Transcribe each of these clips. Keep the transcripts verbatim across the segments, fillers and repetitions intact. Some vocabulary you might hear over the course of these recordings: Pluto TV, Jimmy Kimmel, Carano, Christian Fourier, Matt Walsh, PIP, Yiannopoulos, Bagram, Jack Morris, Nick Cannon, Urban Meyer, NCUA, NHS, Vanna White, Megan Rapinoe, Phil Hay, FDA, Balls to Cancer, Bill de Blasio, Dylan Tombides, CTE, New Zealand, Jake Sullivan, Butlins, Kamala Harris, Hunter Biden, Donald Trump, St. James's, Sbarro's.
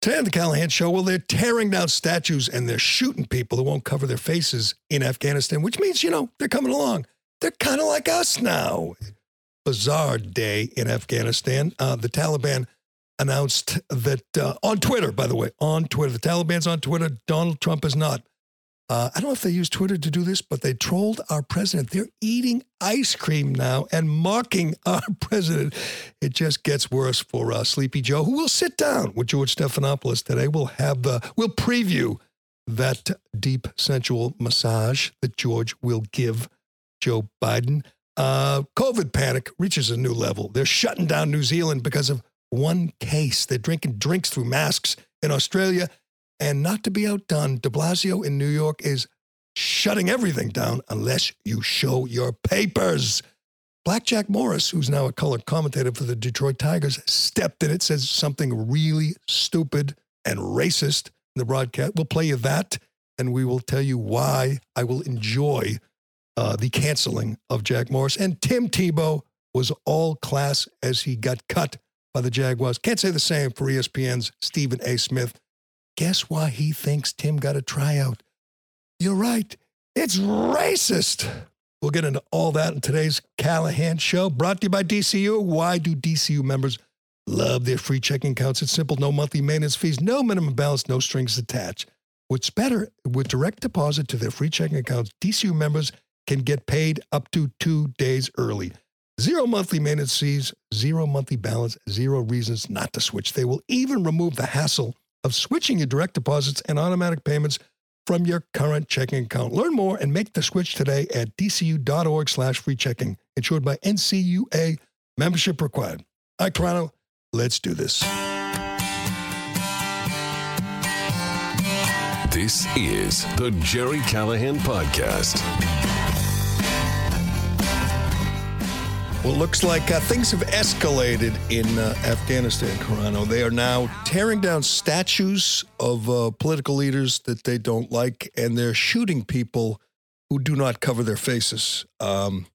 Today on the Callahan Show, well, they're tearing down statues and they're shooting people who won't cover their faces in Afghanistan, which means, you know, they're coming along. They're kind of like us now. Bizarre day in Afghanistan. Uh, the Taliban announced that uh, on Twitter, by the way, on Twitter, the Taliban's on Twitter. Donald Trump is not. Uh, I don't know if they use Twitter to do this, but they trolled our president. They're eating ice cream now and mocking our president. It just gets worse for uh, Sleepy Joe, who will sit down with George Stephanopoulos today. We'll have uh, we'll preview that deep sensual massage that George will give Joe Biden. Uh, COVID panic reaches a new level. They're shutting down New Zealand because of one case. They're drinking drinks through masks in Australia. And not to be outdone, de Blasio in New York is shutting everything down unless you show your papers. Black Jack Morris, who's now a color commentator for the Detroit Tigers, stepped in it, says something really stupid and racist in the broadcast. We'll play you that, and we will tell you why I will enjoy uh, the canceling of Jack Morris. And Tim Tebow was all class as he got cut by the Jaguars. Can't say the same for E S P N's Stephen A. Smith. Guess why he thinks Tim got a tryout? You're right. It's racist. We'll get into all that in today's Callahan Show, brought to you by D C U. Why do D C U members love their free checking accounts? It's simple. No monthly maintenance fees, no minimum balance, no strings attached. What's better, with direct deposit to their free checking accounts, D C U members can get paid up to two days early. Zero monthly maintenance fees, zero monthly balance, zero reasons not to switch. They will even remove the hassle of switching your direct deposits and automatic payments from your current checking account. Learn more and make the switch today at dcu.org slash free checking. Insured by N C U A. Membership required. All right, Toronto, let's do this. This is the Jerry Callahan Podcast. Well, looks like uh, things have escalated in uh, Afghanistan, Carano. They are now tearing down statues of uh, political leaders that they don't like, and they're shooting people who do not cover their faces. Um,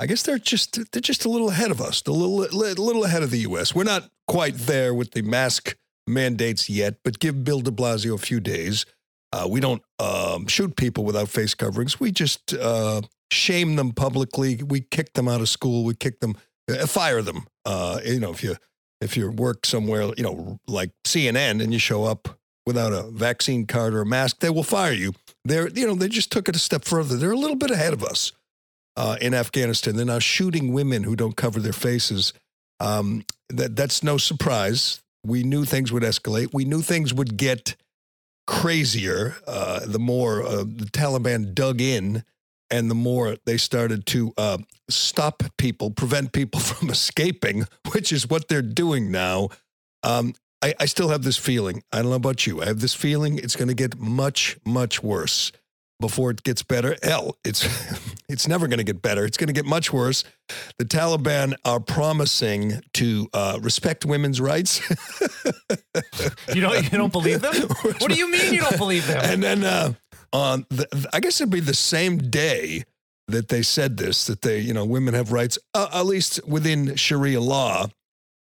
I guess they're just they're just a little ahead of us, a little, a little ahead of the U S. We're not quite there with the mask mandates yet, but give Bill de Blasio a few days. Uh, we don't um, shoot people without face coverings. We just... Uh, shame them publicly. We kick them out of school. We kick them, uh, fire them. Uh, you know, if you if you work somewhere, you know, like C N N, and you show up without a vaccine card or a mask, they will fire you. They're, you know, they just took it a step further. They're a little bit ahead of us uh, in Afghanistan. They're now shooting women who don't cover their faces. Um, that that's no surprise. We knew things would escalate. We knew things would get crazier uh, the more uh, the Taliban dug in and the more they started to uh, stop people, prevent people from escaping, which is what they're doing now. Um, I, I still have this feeling. I don't know about you. I have this feeling it's going to get much, much worse before it gets better. Hell, it's it's never going to get better. It's going to get much worse. The Taliban are promising to uh, respect women's rights. you don't you don't believe them? What do you mean you don't believe them? And then uh, on the, I guess it'd be the same day that they said this, that they, you know, women have rights, uh, at least within Sharia law.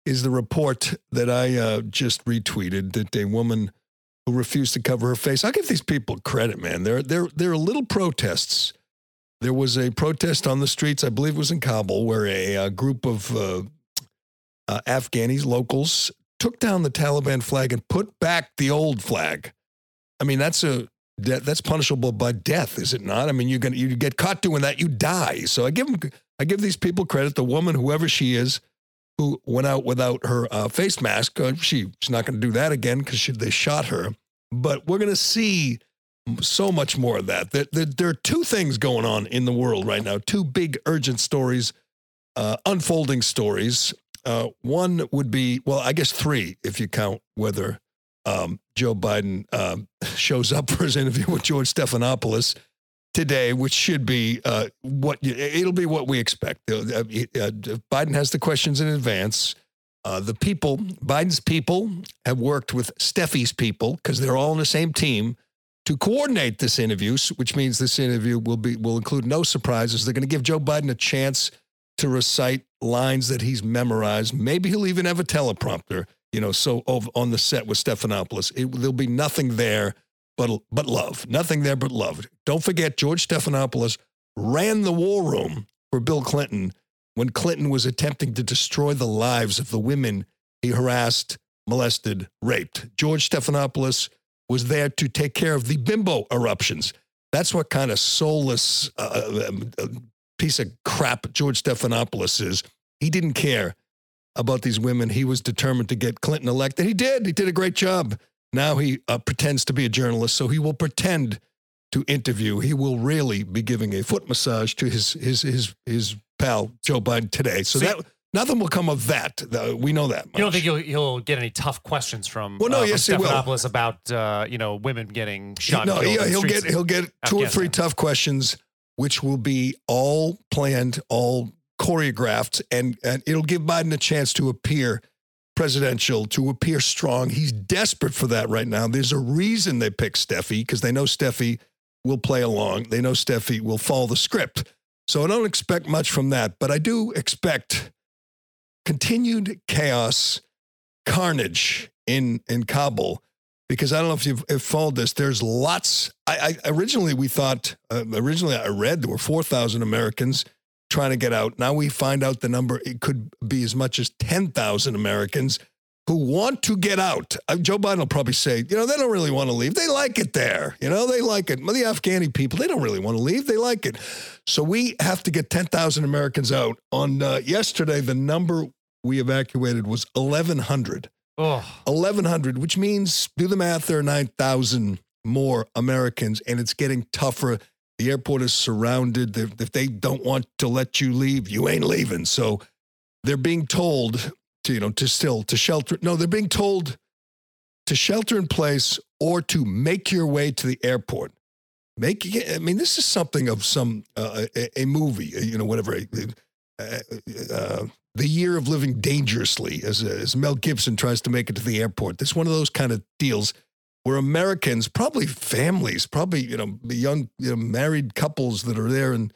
Is the report that I uh, just retweeted that a woman who refused to cover her face. I'll give these people credit, man. There, there, there are little protests. There was a protest on the streets, I believe it was in Kabul, where a, a group of uh, uh, Afghanis, locals, took down the Taliban flag and put back the old flag. I mean, that's a that, that's punishable by death, is it not? I mean, you're gonna you get caught doing that, you die. So I give them, I give these people credit. The woman, whoever she is, who went out without her uh, face mask. Uh, she, she's not going to do that again because they shot her. But we're going to see so much more of that. There, there, there are two things going on in the world right now, two big urgent stories, uh, unfolding stories. Uh, one would be, well, I guess three, if you count whether um, Joe Biden uh, shows up for his interview with George Stephanopoulos today, which should be uh, what you, it'll be what we expect. Uh, uh, Biden has the questions in advance. Uh, the people, Biden's people, have worked with Steffi's people because they're all on the same team to coordinate this interview, which means this interview will be will include no surprises. They're going to give Joe Biden a chance to recite lines that he's memorized. Maybe he'll even have a teleprompter. You know, so of, on the set with Stephanopoulos, it, there'll be nothing there. But but love, nothing there but love. Don't forget, George Stephanopoulos ran the war room for Bill Clinton when Clinton was attempting to destroy the lives of the women he harassed, molested, raped. George Stephanopoulos was there to take care of the bimbo eruptions. That's what kind of soulless uh, uh, piece of crap George Stephanopoulos is. He didn't care about these women. He was determined to get Clinton elected. He did. He did a great job. Now he uh, pretends to be a journalist, so he will pretend to interview. He will really be giving a foot massage to his his his his pal Joe Biden today. So, so that nothing will come of that. Uh, we know that much. You don't think he'll, he'll get any tough questions from, well, no, uh, yes, from Stephanopoulos about uh, you know women getting shot? He, no, yeah, he'll get he'll get two or three tough questions, which will be all planned, all choreographed, and and it'll give Biden a chance to appear presidential, to appear strong. He's desperate for that right now. There's a reason they picked Steffi, because they know Steffi will play along. They know Steffi will follow the script. So I don't expect much from that, but I do expect continued chaos, carnage in, in Kabul, because I don't know if you've if followed this. There's lots. I, I originally we thought, uh, originally I read there were four thousand Americans trying to get out. Now we find out the number, it could be as much as ten thousand Americans who want to get out. Uh, Joe Biden will probably say, you know, they don't really want to leave. They like it there. You know, they like it. The Afghani people, they don't really want to leave. They like it. So we have to get ten thousand Americans out. On uh, yesterday, the number we evacuated was eleven hundred. Oh. eleven hundred, which means, do the math, there are nine thousand more Americans, and it's getting tougher. The airport is surrounded. If they don't want to let you leave, you ain't leaving. So they're being told to, you know, to still, to shelter. No, they're being told to shelter in place or to make your way to the airport. Make, I mean, this is something of some, uh, a, a movie, you know, whatever. A, a, uh, the Year of Living Dangerously, as, as Mel Gibson tries to make it to the airport. It's one of those kind of deals where Americans, probably families, probably, you know, young, you know, married couples that are there and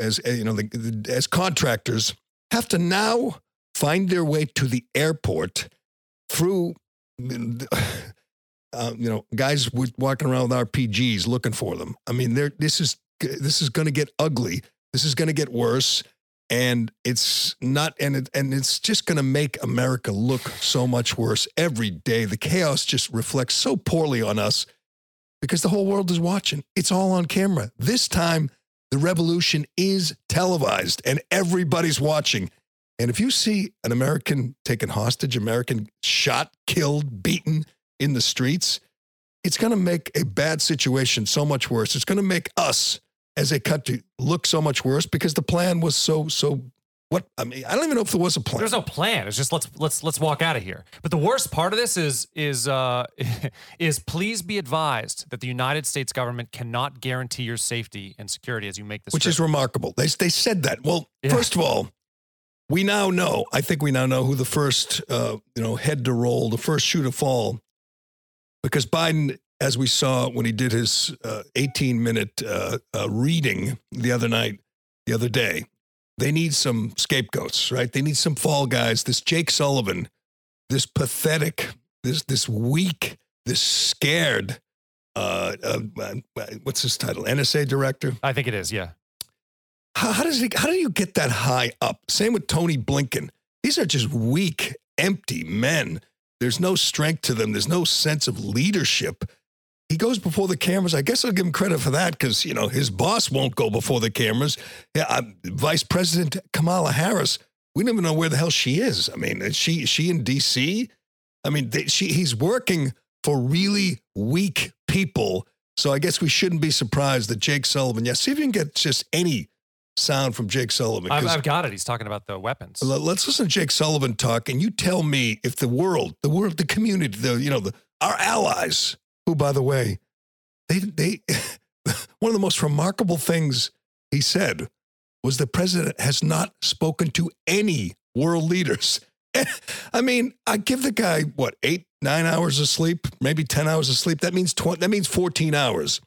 as, you know, the, the, as contractors have to now find their way to the airport through, uh, you know, guys with, walking around with R P Gs looking for them. I mean, they're, this is, this is going to get ugly. This is going to get worse. And it's not, and it, and it's just going to make America look so much worse every day. The chaos just reflects so poorly on us because the whole world is watching. It's all on camera. This time, the revolution is televised and everybody's watching. And if you see an American taken hostage, American shot, killed, beaten in the streets, it's going to make a bad situation so much worse. It's going to make us as a country look so much worse because the plan was so, so what? I mean, I don't even know if there was a plan. There's no plan. It's just let's, let's, let's walk out of here. But the worst part of this is, is, uh, is please be advised that the United States government cannot guarantee your safety and security as you make this. Which trip. Is remarkable. They, they said that. Well, yeah. First of all, we now know, I think we now know who the first, uh, you know, head to roll, the first shoe to fall, because Biden, as we saw when he did his uh, eighteen minute uh, uh, reading the other night, the other day, they need some scapegoats, right? They need some fall guys. This Jake Sullivan, this pathetic, this, this weak, this scared, uh, uh, what's his title? N S A director? I think it is. Yeah. How, how does he, how do you get that high up? Same with Tony Blinken. These are just weak, empty men. There's no strength to them. There's no sense of leadership. He goes before the cameras. I guess I'll give him credit for that because, you know, his boss won't go before the cameras. Yeah, uh, Vice President Kamala Harris, we don't even know where the hell she is. I mean, is she, is she in D C? I mean, they, she he's working for really weak people. So I guess we shouldn't be surprised that Jake Sullivan, yeah, see if you can get just any sound from Jake Sullivan. I've, I've got it. He's talking about the weapons. Let's listen to Jake Sullivan talk, and you tell me if the world, the world, the community, the you know, the, our allies, who, by the way, they they one of the most remarkable things he said was the president has not spoken to any world leaders. I mean, I give the guy what eight, nine hours of sleep, maybe ten hours of sleep. That means twenty. That means fourteen hours.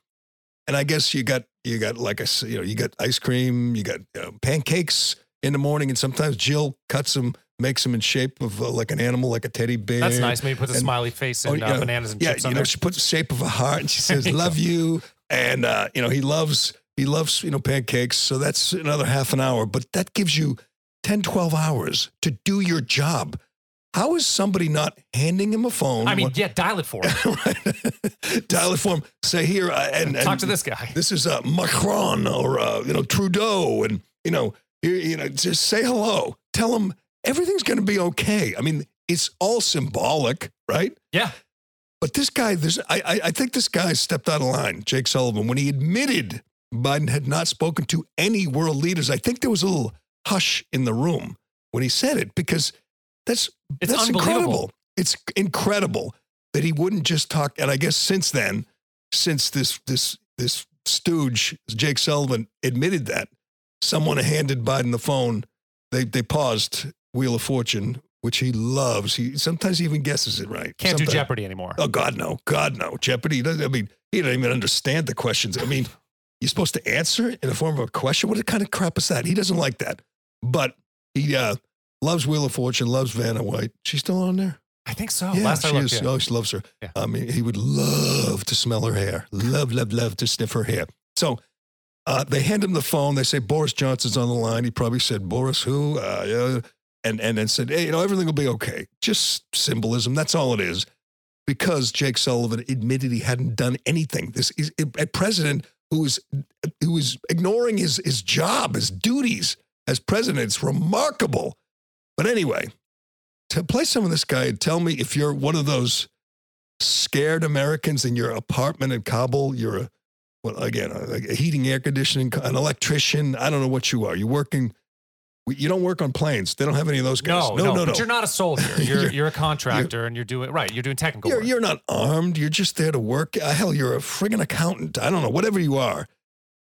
And I guess you got you got like I you know you got ice cream, you got uh, pancakes in the morning, and sometimes Jill cuts them, makes them in shape of uh, like an animal, like a teddy bear. That's nice. Maybe puts a and, smiley face and oh, uh, know, bananas and yeah, chips on you know, there. She puts the shape of a heart, and she says "love you," and uh, you know he loves he loves you know pancakes. So that's another half an hour, but that gives you ten, twelve hours to do your job. How is somebody not handing him a phone? I mean, what? Yeah, dial it for him. Right. Dial it for him. Say here uh, and, and talk to this guy. This is uh, Macron or uh, you know Trudeau, and you know you, you know just say hello. Tell him everything's going to be okay. I mean, it's all symbolic, right? Yeah. But this guy, this I, I I think this guy stepped out of line, Jake Sullivan, when he admitted Biden had not spoken to any world leaders. I think there was a little hush in the room when he said it because. That's it's that's incredible. It's incredible that he wouldn't just talk. And I guess since then, since this this this stooge Jake Sullivan admitted that, someone handed Biden the phone. They they paused Wheel of Fortune, which he loves. He sometimes he even guesses it right. Can't sometimes. Do Jeopardy anymore. Oh God no, God no, Jeopardy. I mean, he doesn't even understand the questions. I mean, you're supposed to answer in the form of a question. What kind of crap is that? He doesn't like that. But he. Uh, Loves Wheel of Fortune, loves Vanna White. She's still on there? I think so. Yeah, Last she I looked, is. Yeah. Oh, she loves her. Yeah. I mean, he would love to smell her hair. Love, love, love to sniff her hair. So uh, they hand him the phone. They say, Boris Johnson's on the line. He probably said, Boris who? Uh, yeah. And and then said, hey, you know, everything will be okay. Just symbolism. That's all it is. Because Jake Sullivan admitted he hadn't done anything. This is a president who is, who is ignoring his, his job, his duties as president. It's remarkable. But anyway, to play some of this guy and tell me if you're one of those scared Americans in your apartment in Kabul, you're a, well, again, a, a heating, air conditioning, an electrician. I don't know what you are. You're working, you don't work on planes. They don't have any of those guys. No, no, no. no, but no. You're not a soldier. You're, you're, you're a contractor you're, and you're doing, right. You're doing technical you're, work. You're not armed. You're just there to work. Uh, hell, you're a friggin' accountant. I don't know, whatever you are.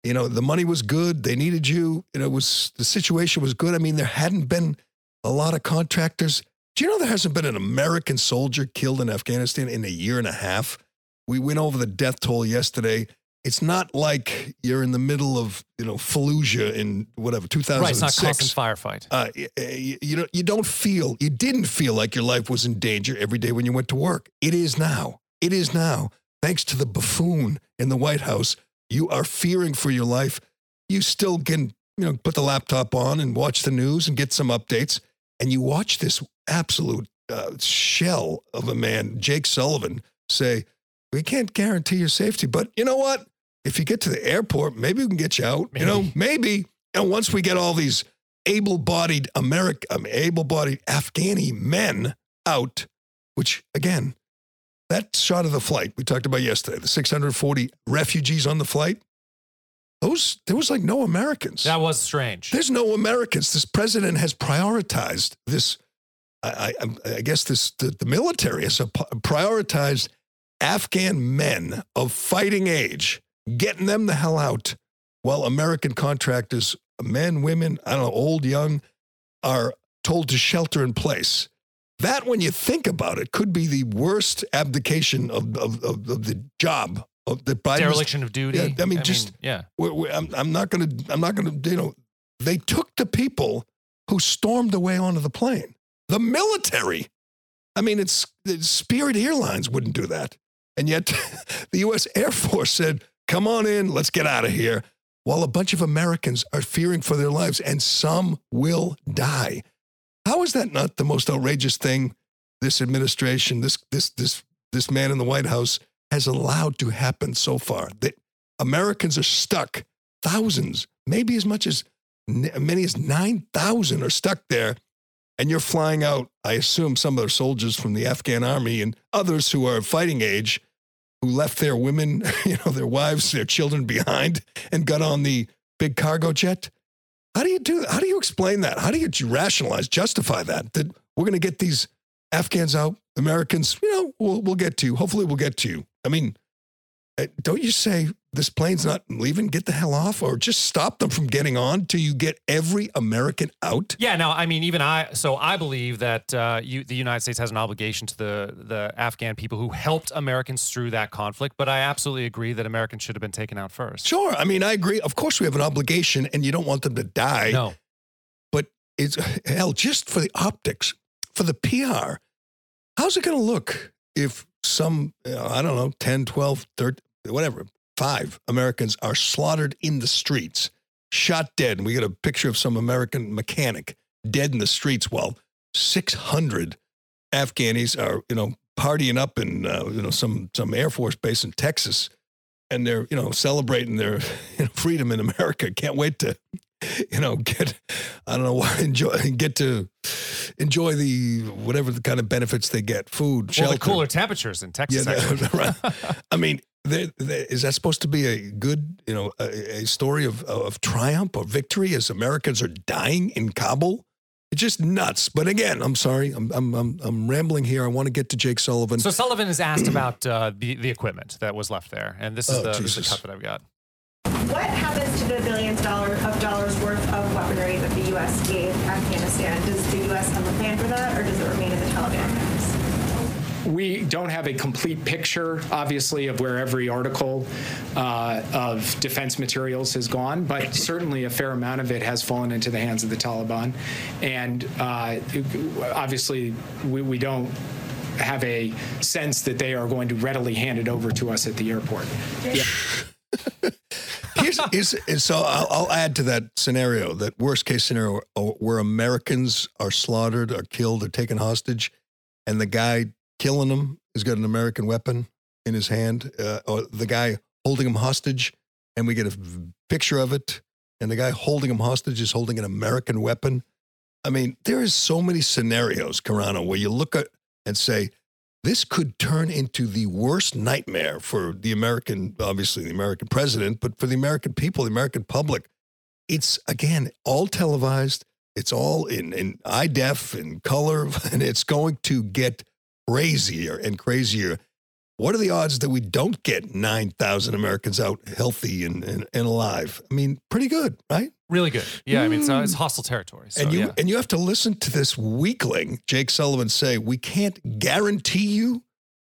You know, the money was good. They needed you. And it was, the situation was good. I mean, there hadn't been a lot of contractors. Do you know there hasn't been an American soldier killed in Afghanistan in a year and a half? We went over the death toll yesterday. It's not like you're in the middle of, you know, Fallujah in whatever, two thousand six. Right, it's not constant firefight. Uh, you, you, know, you don't feel, you didn't feel like your life was in danger every day when you went to work. It is now. It is now. Thanks to the buffoon in the White House, you are fearing for your life. You still can, you know, put the laptop on and watch the news and get some updates. And you watch this absolute uh, shell of a man, Jake Sullivan, say, we can't guarantee your safety, but you know what? If you get to the airport, maybe we can get you out, maybe. You know, maybe. And once we get all these able-bodied America, um, able-bodied Afghani men out, which, again, that shot of the flight we talked about yesterday, the six hundred forty refugees on the flight, those, there was like no Americans. That was strange. There's no Americans. This president has prioritized this, I, I, I guess this, the, the military has prioritized Afghan men of fighting age, getting them the hell out, while American contractors, men, women, I don't know, old, young, are told to shelter in place. That, when you think about it, could be the worst abdication of of, of, of the job of the Biden's, dereliction of duty. Yeah, I mean, I just mean, yeah. We're, we're, I'm, I'm not going to. I'm not going to. You know, they took the people who stormed away onto the plane. The military. I mean, it's, it's Spirit Airlines wouldn't do that, and yet the U S. Air Force said, "Come on in, let's get out of here." While a bunch of Americans are fearing for their lives, and some will die. How is that not the most outrageous thing this administration, this this this this man in the White House has allowed to happen so far? That Americans are stuck, thousands, maybe as much as many as nine thousand are stuck there, and you're flying out, I assume, some of their soldiers from the Afghan army and others who are fighting age, who left their women, you know, their wives, their children behind and got on the big cargo jet. How do you do that? How do you explain that? How do you rationalize, justify that? That we're going to get these Afghans out, Americans, you know, we'll, we'll get to you. Hopefully we'll get to you. I mean, don't you say this plane's not leaving? Get the hell off, or just stop them from getting on till you get every American out. Yeah, no, I mean, even I, so I believe that uh, you, the United States has an obligation to the, the Afghan people who helped Americans through that conflict. But I absolutely agree that Americans should have been taken out first. Sure. I mean, I agree. Of course we have an obligation, and you don't want them to die. No. But it's, hell, just for the optics, for the P R, how's it going to look if some, uh, I don't know, ten, twelve, thirteen, whatever, five Americans are slaughtered in the streets, shot dead. And we get a picture of some American mechanic dead in the streets while six hundred Afghanis are, you know, partying up in, uh, you know, some, some Air Force base in Texas. And they're, you know, celebrating their you know, freedom in America. Can't wait to, you know, get, I don't know, enjoy, get to enjoy the, whatever the kind of benefits they get, food, well, shelter. The cooler temperatures in Texas. Yeah, right. I mean, There, there, is that supposed to be a good, you know, a, a story of, of triumph or victory as Americans are dying in Kabul? It's just nuts. But again, I'm sorry, I'm I'm I'm, I'm rambling here. I want to get to Jake Sullivan. So Sullivan is asked about uh, the the equipment that was left there, and this is oh, the this is the cut that I've got. What happens to the billions dollar, of dollars worth of weaponry that the U S gave Afghanistan? Does the U S have a plan for that, or does it remain in the Taliban? We don't have a complete picture, obviously, of where every article uh, of defense materials has gone, but certainly a fair amount of it has fallen into the hands of the Taliban. And uh, obviously, we, we don't have a sense that they are going to readily hand it over to us at the airport. Yeah. here's, here's, and so I'll, I'll add to that scenario, that worst-case scenario where Americans are slaughtered or killed or taken hostage, and the guy killing him has got an American weapon in his hand, uh, or the guy holding him hostage, and we get a picture of it, and the guy holding him hostage is holding an American weapon. I mean, there is so many scenarios, Carano, where you look at and say, this could turn into the worst nightmare for the American, obviously the American president, but for the American people, the American public. It's, again, all televised. It's all in, in I D E F and color, and it's going to get crazier and crazier. What are the odds that we don't get nine thousand Americans out healthy and, and, and alive? I mean, pretty good, right? Really good. Yeah, mm. I mean, it's, uh, it's hostile territory. So, and, you, yeah. and you have to listen to this weakling, Jake Sullivan, say, we can't guarantee you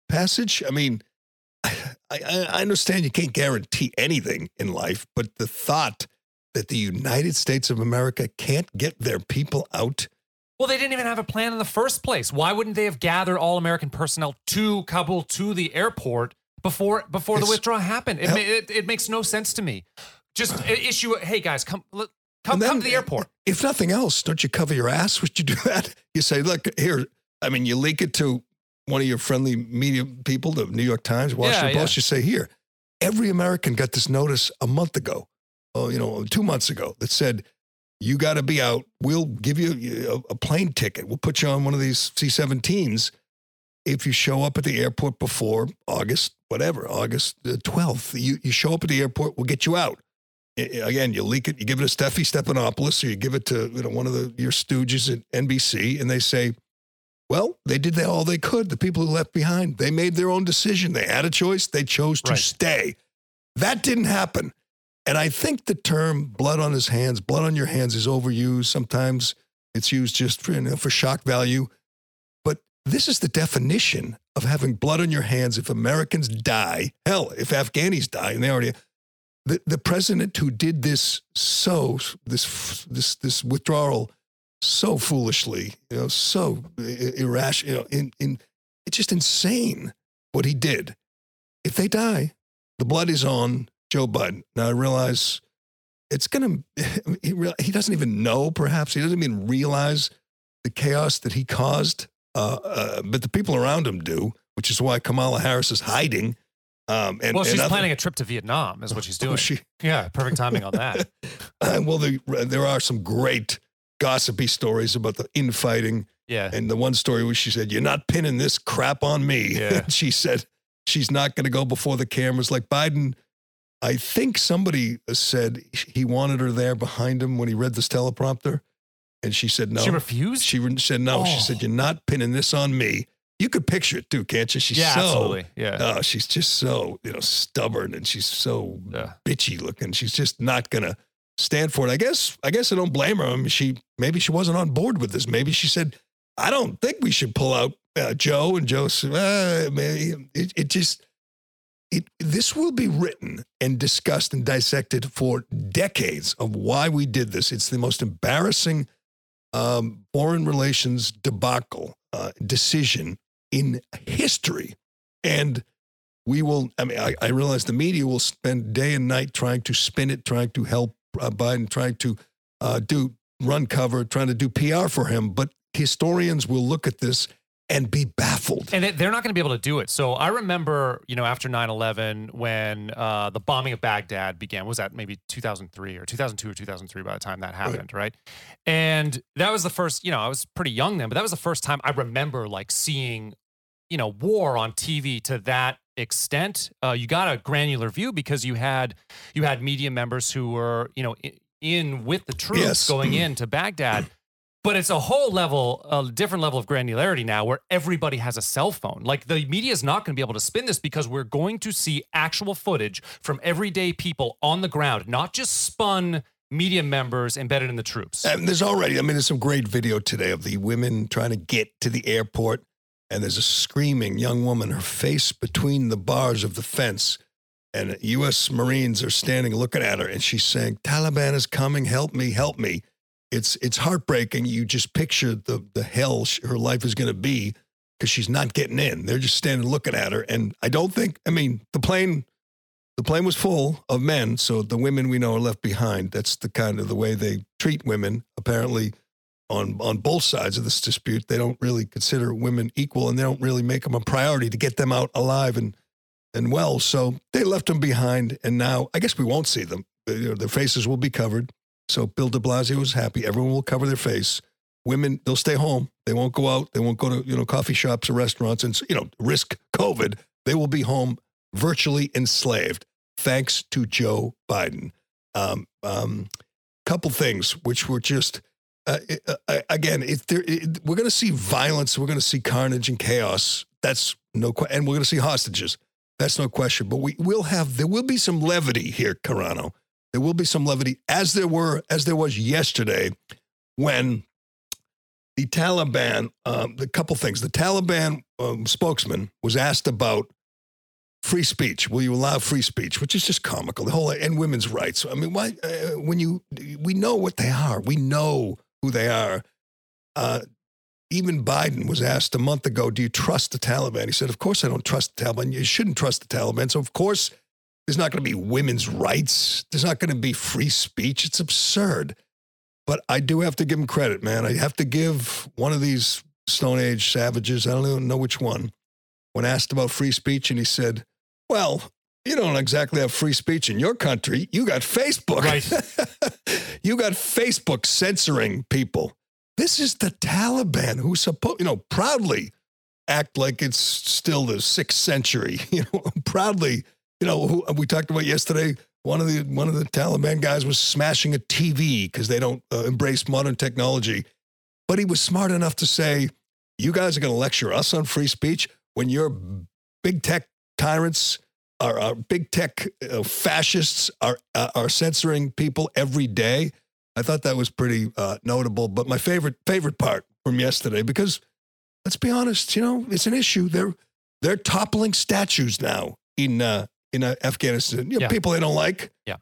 passage. I mean, I, I, I understand you can't guarantee anything in life, but the thought that the United States of America can't get their people out. Well, they didn't even have a plan in the first place. Why wouldn't they have gathered all American personnel to Kabul, to the airport before before it's, the withdrawal happened? It, ma- it it makes no sense to me. Just uh, issue, hey guys, come look, come then, come to the airport. If nothing else, don't you cover your ass? Would you do that? You say, look here. I mean, you leak it to one of your friendly media people, the New York Times, Washington yeah, Post. Yeah. You say, here, every American got this notice a month ago, oh, you know, two months ago that said, You got to be out. We'll give you a, a plane ticket. We'll put you on one of these C seventeens if you show up at the airport before August, whatever, August the twelfth. You you show up at the airport, we'll get you out. Again, you leak it, you give it to Steffi Stephanopoulos, or you give it to you know one of the your stooges at N B C, and they say, well, they did all they could. The people who left behind, they made their own decision. They had a choice. They chose to right. stay. That didn't happen. And I think the term blood on his hands, blood on your hands is overused. Sometimes it's used just for, you know, for shock value. But this is the definition of having blood on your hands. If Americans die, hell, if Afghanis die, and they already... The, the president who did this so this this this withdrawal so foolishly, you know, so irrational, you know, in in it's just insane what he did. If they die, the blood is on Joe Biden. Now I realize it's gonna. He, re, he doesn't even know. Perhaps he doesn't even realize the chaos that he caused. Uh, uh, but the people around him do, which is why Kamala Harris is hiding. Um, and, well, she's and planning a trip to Vietnam is what she's doing. Oh, she, yeah, perfect timing on that. uh, well, the, there are some great gossipy stories about the infighting. Yeah. And the one story where she said, "You're not pinning this crap on me." Yeah. She said she's not going to go before the cameras like Biden. I think somebody said he wanted her there behind him when he read this teleprompter. And she said no. She refused? She re- said no. Oh. She said, "You're not pinning this on me." You could picture it too, can't you? She's yeah, so, absolutely. Yeah. Oh, she's just so, you know, stubborn, and she's so yeah. bitchy looking. She's just not gonna stand for it. I guess. I guess I don't blame her. I mean, she maybe she wasn't on board with this. Maybe she said, "I don't think we should pull out uh, Joe." And Joe said, uh, "It it just it this will be written and discussed and dissected for decades of why we did this. It's the most embarrassing um, foreign relations debacle uh, decision." In history. And we will, I mean, I, I realize the media will spend day and night trying to spin it, trying to help uh, Biden, trying to uh, do run cover, trying to do P R for him. But historians will look at this and be baffled. And they're not going to be able to do it. So I remember, you know, after nine eleven, when uh, the bombing of Baghdad began, was that maybe two thousand three or two thousand two or two thousand three by the time that happened, right? right? And that was the first, you know, I was pretty young then, but that was the first time I remember like seeing, you know, war on T V to that extent. Uh, you got a granular view because you had, you had media members who were, you know, in, in with the troops yes. going into Baghdad. But it's a whole level, a different level of granularity now where everybody has a cell phone. Like the media is not going to be able to spin this because we're going to see actual footage from everyday people on the ground, not just spun media members embedded in the troops. And there's already, I mean, there's some great video today of the women trying to get to the airport. And there's a screaming young woman, her face between the bars of the fence. And U S Marines are standing looking at her. And she's saying, "Taliban is coming. Help me, help me." It's it's heartbreaking. You just picture the the hell she, her life is going to be because she's not getting in. They're just standing looking at her, and I don't think. I mean, the plane, the plane was full of men, so the women we know are left behind. That's the kind of the way they treat women. Apparently, on on both sides of this dispute, they don't really consider women equal, and they don't really make them a priority to get them out alive and and well. So they left them behind, and now I guess we won't see them. Their faces will be covered. So Bill de Blasio was happy. Everyone will cover their face. Women, they'll stay home. They won't go out. They won't go to, you know, coffee shops or restaurants and, you know, risk COVID. They will be home virtually enslaved, thanks to Joe Biden. Um, um, couple things which were just, uh, uh, again, it, there, it, we're going to see violence. We're going to see carnage and chaos. That's no question. And we're going to see hostages. That's no question. But we will have, there will be some levity here, Carano. There will be some levity, as there were, as there was yesterday, when the Taliban, um, a couple things. The Taliban um, spokesman was asked about free speech. Will you allow free speech? Which is just comical. The whole and women's rights. I mean, why? Uh, when you we know what they are, we know who they are. Uh, even Biden was asked a month ago, "Do you trust the Taliban?" He said, "Of course I don't trust the Taliban. You shouldn't trust the Taliban." So of course. There's not going to be women's rights. There's not going to be free speech. It's absurd. But I do have to give him credit, man. I have to give one of these Stone Age savages, I don't even know which one, when asked about free speech, and he said, "Well, You don't exactly have free speech in your country. You got Facebook. Right. You got Facebook censoring people. This is the Taliban who suppo- you know, proudly act like it's still the sixth century. You know, proudly, you know, who, we talked about yesterday, one of the one of the Taliban guys was smashing a T V because they don't uh, embrace modern technology. But he was smart enough to say, you guys are going to lecture us on free speech when your big tech tyrants are, are big tech uh, fascists are, uh, are censoring people every day. I thought that was pretty uh, notable, but my favorite, favorite part from yesterday, because let's be honest, you know, it's an issue. They're, they're toppling statues now in, uh, in uh, Afghanistan, you know, yeah. people they don't like. Yeah.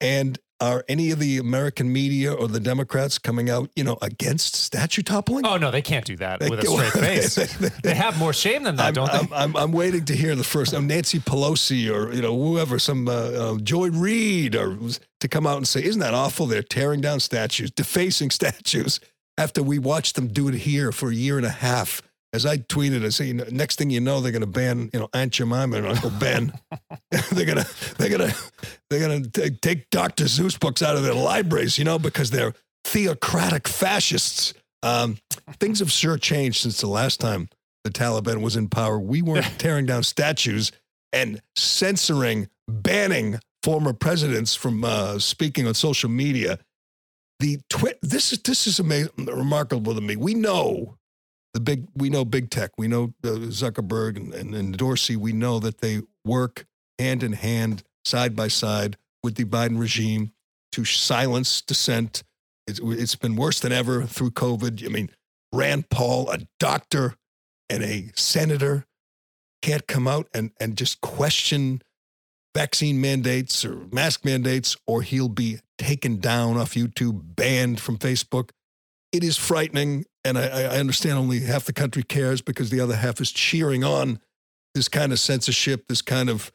And are any of the American media or the Democrats coming out, you know, against statue toppling? Oh, no, they can't do that they, with a straight face. They, they, they, they have more shame than that, I'm, don't I'm, they? I'm, I'm waiting to hear the first, um, Nancy Pelosi or, you know, whoever, some uh, uh, Joy Reid or to come out and say, isn't that awful? They're tearing down statues, defacing statues after we watched them do it here for a year and a half. As I tweeted, I say, next thing you know, they're going to ban, you know, Aunt Jemima and Uncle Ben. they're going to, they're going to, they're going to take Doctor Seuss books out of their libraries, you know, because they're theocratic fascists. Um, things have sure changed since the last time the Taliban was in power. We weren't tearing down statues and censoring, banning former presidents from uh, speaking on social media. The twi- this is this is amazing, remarkable to me. We know. The big, we know big tech, we know uh, Zuckerberg and, and, and Dorsey, we know that they work hand in hand, side by side with the Biden regime to silence dissent. It's, it's been worse than ever through COVID. I mean, Rand Paul, a doctor and a senator, can't come out and, and just question vaccine mandates or mask mandates, or he'll be taken down off YouTube, banned from Facebook. It is frightening. And I, I understand only half the country cares because the other half is cheering on this kind of censorship, this kind of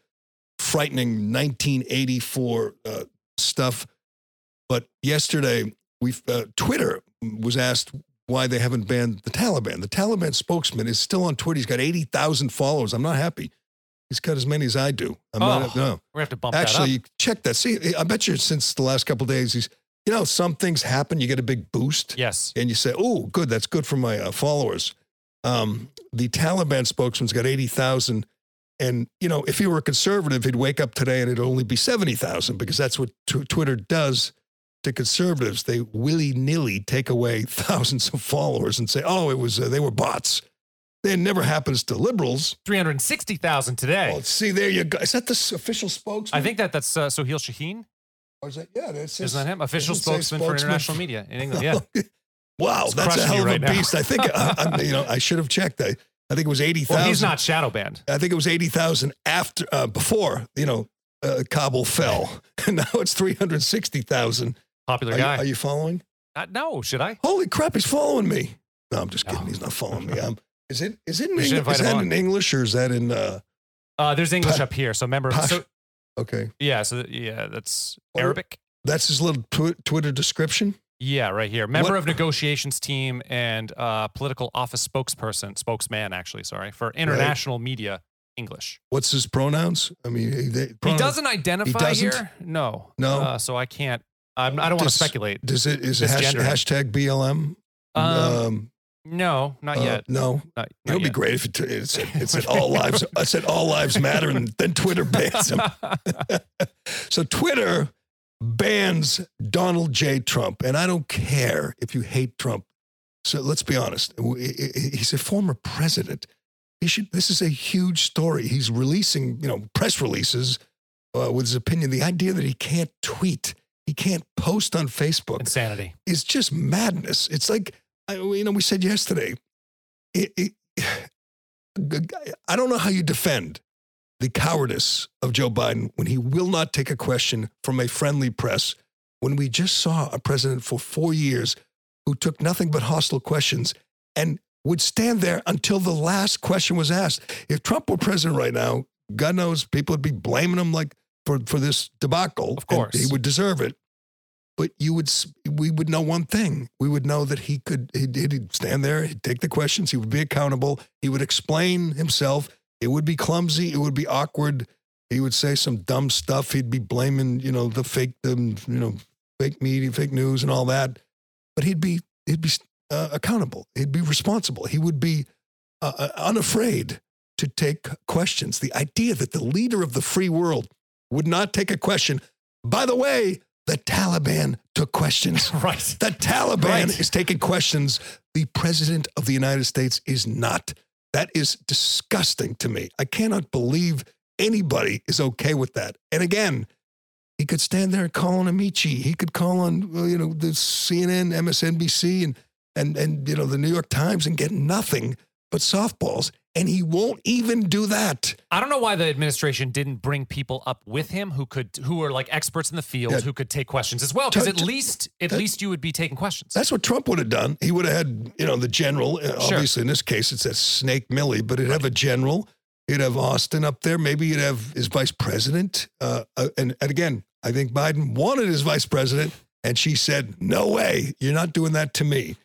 frightening nineteen eighty-four uh, stuff. But yesterday, we uh, Twitter was asked why they haven't banned the Taliban. The Taliban spokesman is still on Twitter. He's got eighty thousand followers. I'm not happy. He's got as many as I do. I'm oh, not, no. We have to bump Actually, that up. Actually, check that. See, I bet you since the last couple of days, he's... You know, some things happen, you get a big boost. Yes. And you say, oh, good, that's good for my uh, followers. Um, the Taliban spokesman's got eighty thousand. And, you know, if he were a conservative, he'd wake up today and it'd only be seventy thousand because that's what t- Twitter does to conservatives. They willy-nilly take away thousands of followers and say, oh, it was uh, they were bots. It never happens to liberals. three hundred sixty thousand today. Well, see, there you go. Is that the official spokesman? I think that that's uh, Sohail Shaheen. Or is that, yeah, that's his, Isn't that him? Official spokesman, spokesman for international media in England. Yeah. Wow, it's that's a hell of right a beast. I think I, I, you know I should have checked. I, I think it was eighty thousand. Well, he's not shadow banned. I think it was eighty thousand after uh, before you know uh, Kabul fell, and now it's three hundred sixty thousand. Popular are guy. You, are you following? Uh, no, should I? Holy crap, he's following me. No, I'm just kidding. No. He's not following me. I'm, is it? Is it? In Eng- is that on. in English or is that in? Uh, uh, there's English pa- up here. So remember. Pa- so, Okay. Yeah. So yeah, that's well, Arabic. That's his little tw- Twitter description. Yeah, right here. Member what? of negotiations team and uh, political office spokesperson, spokesman actually. Sorry for international right. media English. What's his pronouns? I mean, they, pronouns, he doesn't identify he doesn't? here. No, no. Uh, so I can't. I'm, I don't want to speculate. Does it? Is it hash, hashtag B L M? Um, um No, not uh, yet. No, not, not it would be great if it, it's it's at all lives. I said all lives matter, and then Twitter bans him. So Twitter bans Donald J. Trump, and I don't care if you hate Trump. So let's be honest. He's a former president. He should. This is a huge story. He's releasing, you know, press releases uh, with his opinion. The idea that he can't tweet, he can't post on Facebook, insanity is just madness. It's like. I, you know, we said yesterday, it, it, I don't know how you defend the cowardice of Joe Biden when he will not take a question from a friendly press, when we just saw a president for four years who took nothing but hostile questions and would stand there until the last question was asked. If Trump were president right now, God knows people would be blaming him like for, for this debacle. Of course. He would deserve it. But you would, we would know one thing. We would know that he could, he'd, he'd stand there, he'd take the questions, he would be accountable, he would explain himself. It would be clumsy, it would be awkward, He would say some dumb stuff. He'd be blaming, you know, the fake, the, you know, fake media, fake news and all that. But he'd be, he'd be uh, accountable. He'd be responsible. He would be uh, unafraid to take questions. The idea that the leader of the free world would not take a question. By the way, the Taliban took questions. Right. The Taliban right. is taking questions. The president of the United States is not. That is disgusting to me. I cannot believe anybody is okay with that. And again, he could stand there and call on Amici. He could call on, you know, the C N N, M S N B C, and, and, and, you know, the New York Times and get nothing but softballs. And he won't even do that. I don't know why the administration didn't bring people up with him who could, who are like experts in the field, yeah. who could take questions as well. Because at least, at that, least you would be taking questions. That's what Trump would have done. He would have had, you know, the general. Sure. Obviously, in this case, it's a snake Millie, but it'd have a general. He'd have Austin up there. Maybe he'd have his vice president. Uh, and, and again, I think Biden wanted his vice president, and she said, "No way, you're not doing that to me."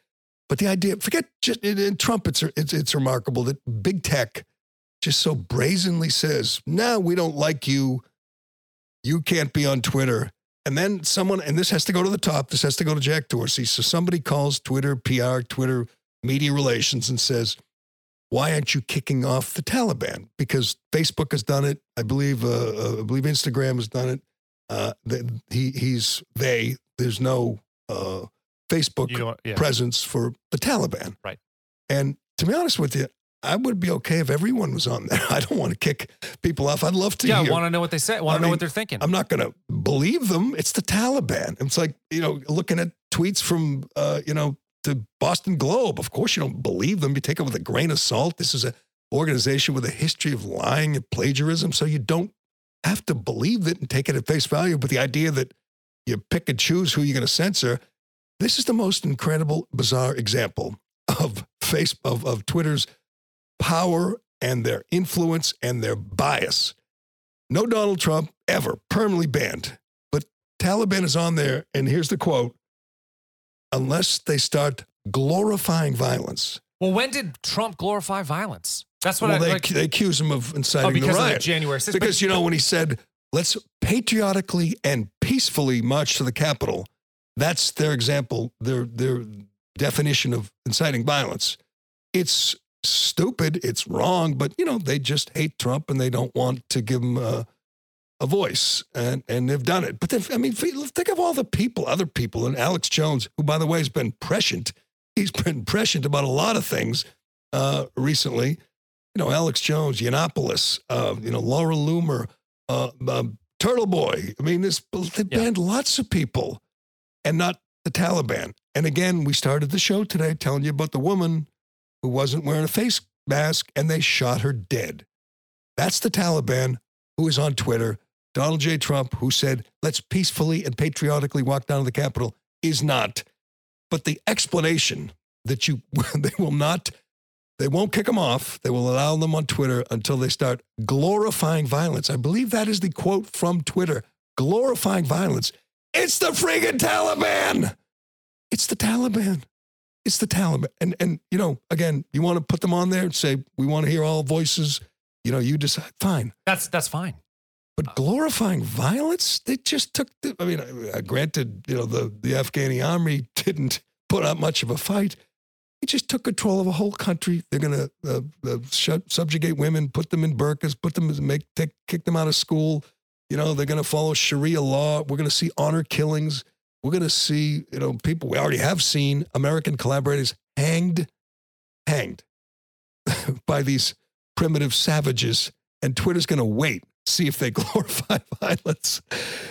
But the idea, forget just, in Trump, it's, it's it's remarkable that big tech just so brazenly says, no, we don't like you. You can't be on Twitter. And then someone, and this has to go to the top, this has to go to Jack Dorsey. So somebody calls Twitter P R, Twitter media relations and says, why aren't you kicking off the Taliban? Because Facebook has done it. I believe uh, I believe Instagram has done it. Uh, he he's, they, there's no... Uh, Facebook yeah. presence for the Taliban. Right. And to be honest with you, I would be okay if everyone was on there. I don't want to kick people off. I'd love to yeah, hear. Yeah, I want to know what they say. want to know mean, what they're thinking. I'm not going to believe them. It's the Taliban. It's like, you know, looking at tweets from, uh, you know, the Boston Globe. Of course you don't believe them. You take it with a grain of salt. This is an organization with a history of lying and plagiarism, so you don't have to believe it and take it at face value. But the idea that you pick and choose who you're going to censor... This is the most incredible, bizarre example of face of, of Twitter's power and their influence and their bias. No Donald Trump ever permanently banned, but Taliban is on there. And here's the quote, unless they start glorifying violence. Well, when did Trump glorify violence? That's what well, I they, like, they accuse him of inciting oh, the riot. Because of the January sixth. Because, you know, when he said, let's patriotically and peacefully march to the Capitol. That's their example, their their definition of inciting violence. It's stupid, it's wrong, but, you know, they just hate Trump and they don't want to give him a, a voice, and, and they've done it. But, then, I mean, think of all the people, other people, and Alex Jones, who, by the way, has been prescient. He's been prescient about a lot of things uh, recently. You know, Alex Jones, Yiannopoulos, uh, you know, Laura Loomer, uh, uh, Turtle Boy. I mean, this, they banned yeah. lots of people. And not the Taliban. And again, we started the show today telling you about the woman who wasn't wearing a face mask and they shot her dead. That's the Taliban who is on Twitter. Donald J. Trump, who said, let's peacefully and patriotically walk down to the Capitol, is not. But the explanation that you, they will not, they won't kick them off. They will allow them on Twitter until they start glorifying violence. I believe that is the quote from Twitter, glorifying violence. It's the friggin' Taliban. It's the Taliban. It's the Taliban. And, and you know, again, you want to put them on there and say, we want to hear all voices. You know, you decide. Fine. That's that's fine. But glorifying violence, they just took, the, I mean, uh, granted, you know, the, the Afghani army didn't put up much of a fight. They just took control of a whole country. They're going to uh, uh, shut, subjugate women, put them in burqas, put them, make, take, kick them out of school. You know, they're going to follow Sharia law. We're going to see honor killings. We're going to see, you know, people we already have seen, American collaborators hanged, hanged by these primitive savages. And Twitter's going to wait, see if they glorify violence.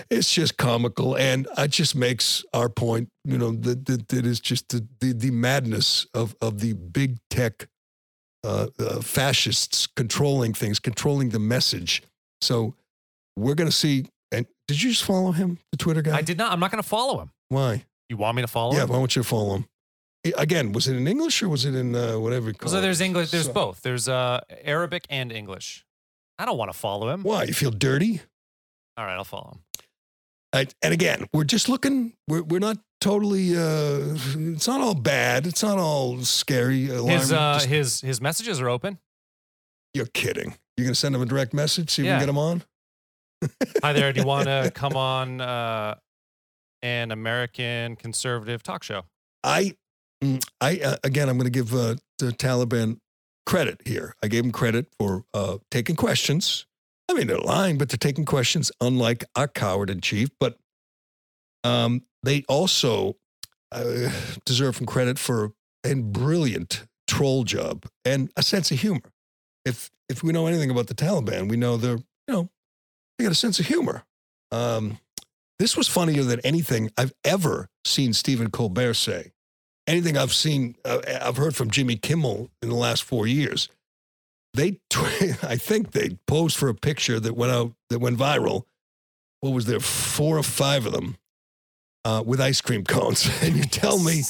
It's just comical. And it just makes our point, you know, that, that, that is just the, the, the madness of, of the big tech uh, uh, fascists controlling things, controlling the message. So, we're going to see. And did you just follow him, the Twitter guy? I did not. I'm not going to follow him. Why? You want me to follow yeah, him? Yeah, I want you to follow him. Again, was it in English or was it in uh, whatever you call so it? So there's English. There's so. both. There's uh, Arabic and English. I don't want to follow him. Why? You feel dirty? All right, I'll follow him. Right, and again, we're just looking. We're we're not totally. Uh, it's not all bad. It's not all scary. Alarming. His uh, just, his his messages are open. You're kidding. You're going to send him a direct message? See if yeah. we can get him on? Hi there. Do you want to come on uh, an American conservative talk show? I, I uh, again, I'm going to give uh, the Taliban credit here. I gave them credit for uh, taking questions. I mean, they're lying, but they're taking questions, unlike our coward in chief. But um, they also uh, deserve some credit for a brilliant troll job and a sense of humor. If if we know anything about the Taliban, we know they're, you know, they got a sense of humor. Um, this was funnier than anything I've ever seen Stephen Colbert say. Anything I've seen, uh, I've heard from Jimmy Kimmel in the last four years. They, tw- I think they posed for a picture that went out, that went viral. What was there? Four or five of them uh, with ice cream cones. And you tell me,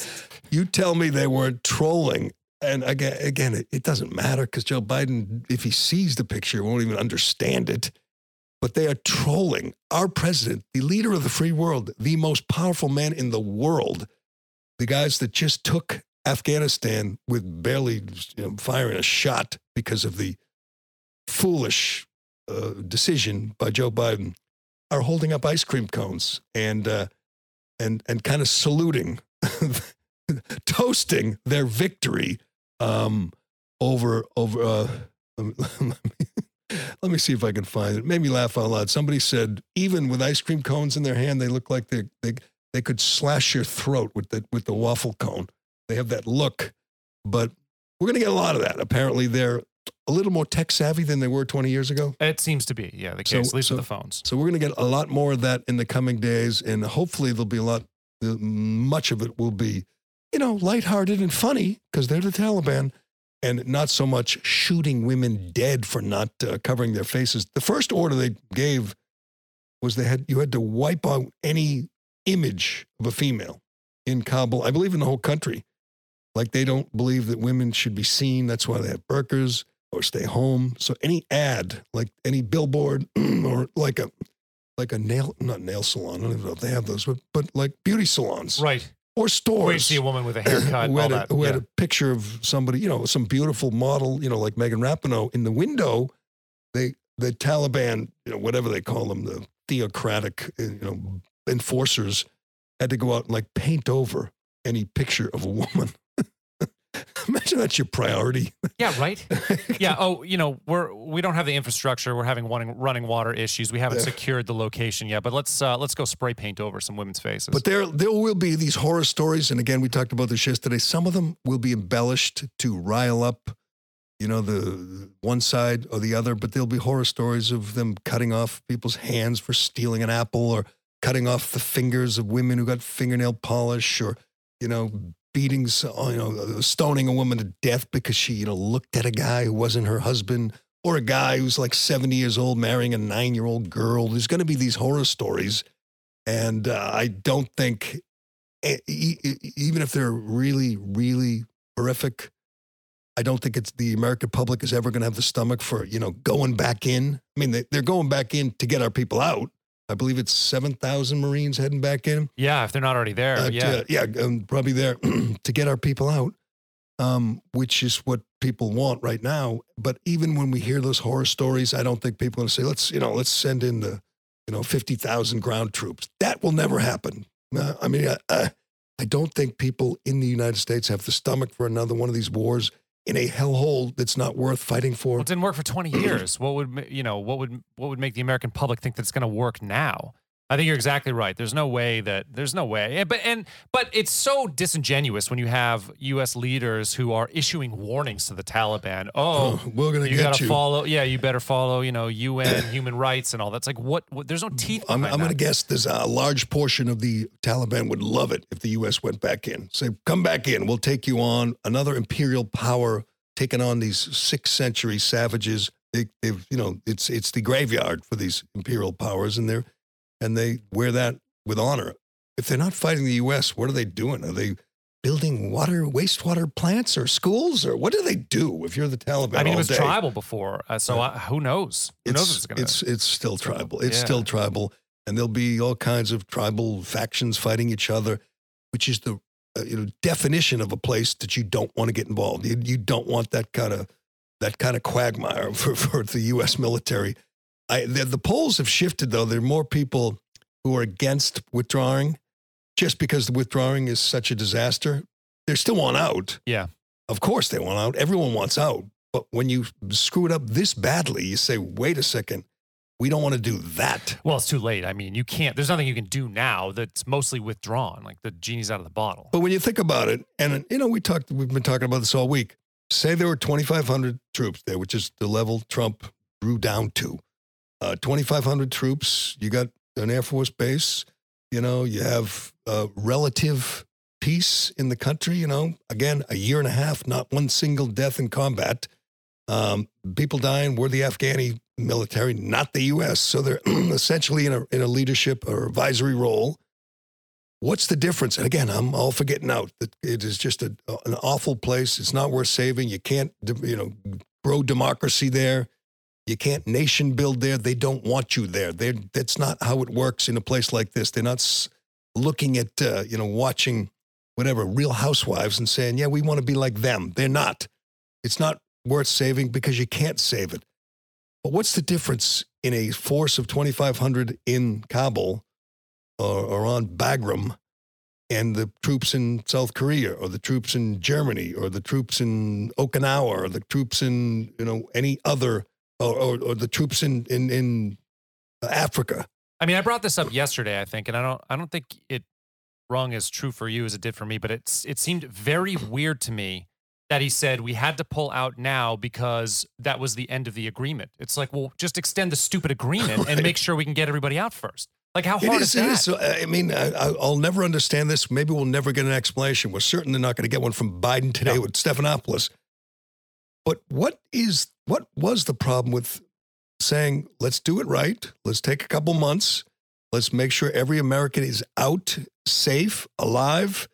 you tell me they weren't trolling. And again, again, it, it doesn't matter because Joe Biden, if he sees the picture, won't even understand it. But they are trolling our president, the leader of the free world, the most powerful man in the world. The guys that just took Afghanistan with barely, you know, firing a shot because of the foolish uh, decision by Joe Biden are holding up ice cream cones and uh, and and kind of saluting, toasting their victory um, over over. Uh, let me, let me see if I can find it. It made me laugh out loud. Somebody said, even with ice cream cones in their hand, they look like they they. They could slash your throat with the with the waffle cone. They have that look, but we're going to get a lot of that. Apparently, they're a little more tech savvy than they were twenty years ago. It seems to be, yeah, the case, so, at least so, with the phones. So we're going to get a lot more of that in the coming days, and hopefully there'll be a lot, much of it will be, you know, lighthearted and funny, because they're the Taliban, and not so much shooting women dead for not uh, covering their faces. The first order they gave was they had you had to wipe out any image of a female in Kabul, I believe in the whole country. Like they don't believe that women should be seen. That's why they have burkas or stay home. So any ad, like any billboard or like a, like a nail, not nail salon. I don't even know if they have those, but, but like beauty salons, right? Or stores. Where you see a woman with a haircut, who had, all a, that. Who yeah. had a picture of somebody, you know, some beautiful model, you know, like Megan Rapinoe in the window. They, the Taliban, you know, whatever they call them, the theocratic, you know, enforcers had to go out and like paint over any picture of a woman. Imagine that's your priority. Yeah, right. Yeah. Oh, you know, we're we don't have the infrastructure. We're having running running water issues. We haven't yeah. secured the location yet. But let's uh, let's go spray paint over some women's faces. But there there will be these horror stories, and again, we talked about this yesterday. Some of them will be embellished to rile up, you know, the one side or the other. But there'll be horror stories of them cutting off people's hands for stealing an apple, or cutting off the fingers of women who got fingernail polish, or, you know, beating, you know, stoning a woman to death because she, you know, looked at a guy who wasn't her husband, or a guy who's like seventy years old marrying a nine-year-old girl. There's going to be these horror stories. And uh, I don't think, even if they're really, really horrific, I don't think it's the American public is ever going to have the stomach for, you know, going back in. I mean, they're going back in to get our people out. I believe it's seven thousand Marines heading back in. Yeah, if they're not already there. Uh, yeah, to, yeah, um, probably there to get our people out, um, which is what people want right now. But even when we hear those horror stories, I don't think people are going to say, let's, you know, let's send in the, you know, fifty thousand ground troops. That will never happen. Uh, I mean, I, I, I don't think people in the United States have the stomach for another one of these wars in a hellhole that's not worth fighting for. Well, it didn't work for twenty years. What would, you know, what would, what would make the American public think that it's going to work now? I think you're exactly right. There's no way that there's no way. But, and, but it's so disingenuous when you have U S leaders who are issuing warnings to the Taliban. Oh, oh we're going to get you. Gotta you. Follow. Yeah. You better follow, you know, U N human rights and all that. It's like, what, what there's no teeth. I'm, I'm going to guess there's a large portion of the Taliban would love it if the U S went back in, say, come back in, we'll take you on. Another imperial power taking on these sixth century savages. They, they've, you know, it's, it's the graveyard for these imperial powers, and they're, and they wear that with honor. If they're not fighting the U S, what are they doing? Are they building water, wastewater plants or schools? Or what do they do if you're the Taliban? I mean, all it was day? tribal before, uh, so yeah. I, who knows? Who it's, knows what's going to It's It's still tribal. It's yeah. still tribal. And there'll be all kinds of tribal factions fighting each other, which is the uh, you know, definition of a place that you don't want to get involved. You, you don't want that kind of that kind of quagmire for, for the U S military. I, the, the polls have shifted, though. There are more people who are against withdrawing just because the withdrawing is such a disaster. They still want out. Yeah. Of course they want out. Everyone wants out. But when you screw it up this badly, you say, wait a second, we don't want to do that. Well, it's too late. I mean, you can't, there's nothing you can do now that's mostly withdrawn. Like the genie's out of the bottle. But when you think about it, and you know, we talked, we've been talking about this all week. Say there were twenty-five hundred troops there, which is the level Trump drew down to. Uh, twenty-five hundred troops, you got an Air Force base, you know, you have uh, relative peace in the country, you know, again, a year and a half, not one single death in combat. Um, people dying were the Afghani military, not the U S. So they're essentially in a in a leadership or advisory role. What's the difference? And again, I'm all for getting out. It is just a, an awful place. It's not worth saving. You can't, you know, grow democracy there. You can't nation build there. They don't want you there. They're, that's not how it works in a place like this. They're not looking at, uh, you know, watching whatever, Real Housewives and saying, yeah, we want to be like them. They're not. It's not worth saving because you can't save it. But what's the difference in a force of twenty-five hundred in Kabul or, or on Bagram and the troops in South Korea or the troops in Germany or the troops in Okinawa or the troops in, you know, any other, or, or, or the troops in, in, in Africa? I mean, I brought this up yesterday, I think, and I don't, I don't think it rung as true for you as it did for me, but it's, it seemed very weird to me that he said we had to pull out now because that was the end of the agreement. It's like, well, just extend the stupid agreement right. and make sure we can get everybody out first. Like, how hard it is, is that? It is. So, I mean, I, I'll never understand this. Maybe we'll never get an explanation. We're certainly not going to get one from Biden today no. with Stephanopoulos. But what is what was the problem with saying, let's do it right. Let's take a couple months. Let's make sure every American is out, safe, alive.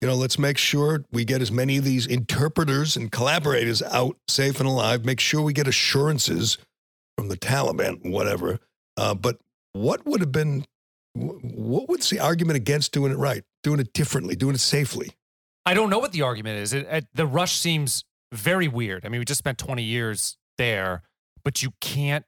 You know, let's make sure we get as many of these interpreters and collaborators out safe and alive. Make sure we get assurances from the Taliban, whatever. Uh, but what would have been, what would the argument against doing it right, doing it differently, doing it safely? I don't know what the argument is. It, it, the rush seems very weird. I mean, we just spent twenty years there, but you can't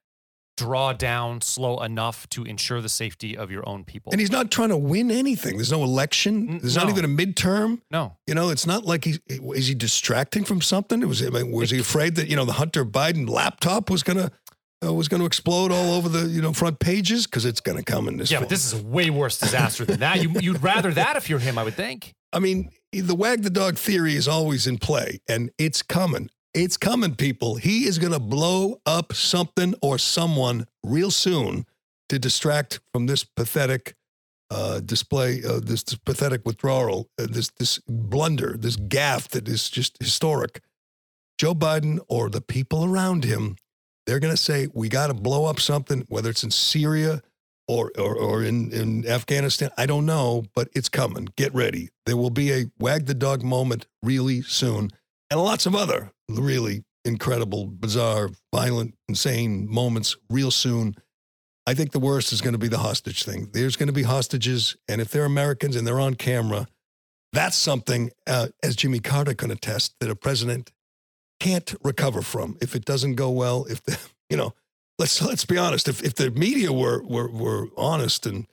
draw down slow enough to ensure the safety of your own people. And he's not trying to win anything. There's no election. There's no. not even a midterm. No. You know, it's not like he's, is he distracting from something? It was, I mean, was he afraid that, you know, the Hunter Biden laptop was going to, uh, was going to explode all over the, you know, front pages? Because it's going to come in this. Yeah, form. But this is a way worse disaster than that. You, you'd rather that if you're him, I would think. I mean, the wag the dog theory is always in play and it's coming. It's coming, people. He is going to blow up something or someone real soon to distract from this pathetic uh, display, uh, this, this pathetic withdrawal, uh, this this blunder, this gaffe that is just historic. Joe Biden or the people around him, they're going to say, we got to blow up something, whether it's in Syria or, or, or in, in Afghanistan. I don't know, but it's coming. Get ready. There will be a wag the dog moment really soon. And lots of other really incredible, bizarre, violent, insane moments real soon. I think the worst is going to be the hostage thing. There's going to be hostages, and if they're Americans and they're on camera, that's something, uh, as Jimmy Carter can attest, that a president can't recover from if it doesn't go well. If the, you know, let's let's be honest. If if the media were were, were honest and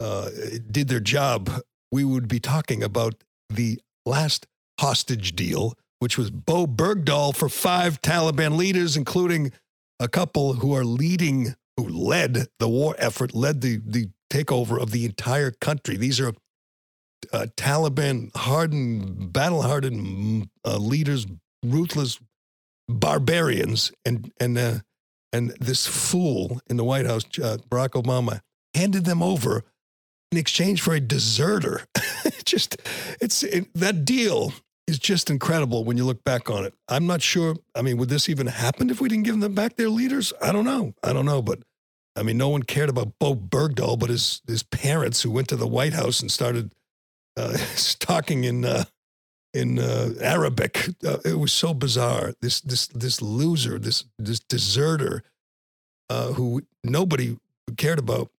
uh, did their job, we would be talking about the last hostage deal, which was Bo Bergdahl for five Taliban leaders, including a couple who are leading, who led the war effort, led the, the takeover of the entire country. These are uh, Taliban hardened, battle-hardened uh, leaders, ruthless barbarians, and and uh, and this fool in the White House, uh, Barack Obama, handed them over in exchange for a deserter. Just it's it, that deal. It's just incredible when you look back on it. I'm not sure. I mean, would this even happen if we didn't give them back their leaders? I don't know. I don't know. But I mean, no one cared about Bo Bergdahl, but his his parents who went to the White House and started uh, talking in uh, in uh, Arabic. Uh, it was so bizarre. This this this loser, this this deserter, uh, who nobody cared about,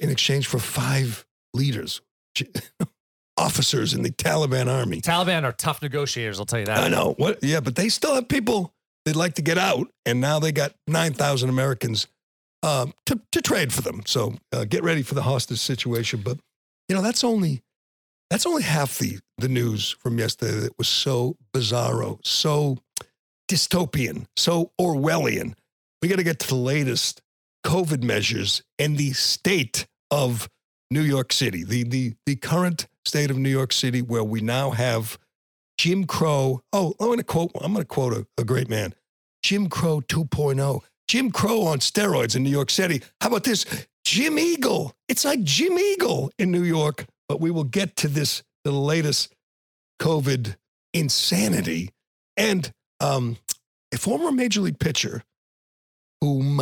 in exchange for five leaders. Officers in the Taliban army. Taliban are tough negotiators, I'll tell you that. I know. What? Yeah, but they still have people they'd like to get out, and now they got nine thousand Americans um, to, to trade for them. So uh, get ready for the hostage situation. But, you know, that's only that's only half the, the news from yesterday that was so bizarro, so dystopian, so Orwellian. We got to get to the latest COVID measures and the state of New York City, the the the current state of New York City, where we now have Jim Crow. Oh, I'm going to quote. I'm going to quote a, a great man, Jim Crow two point oh. Jim Crow on steroids in New York City. How about this, Jim Eagle? It's like Jim Eagle in New York. But we will get to this, the latest COVID insanity, and um, a former major league pitcher, whom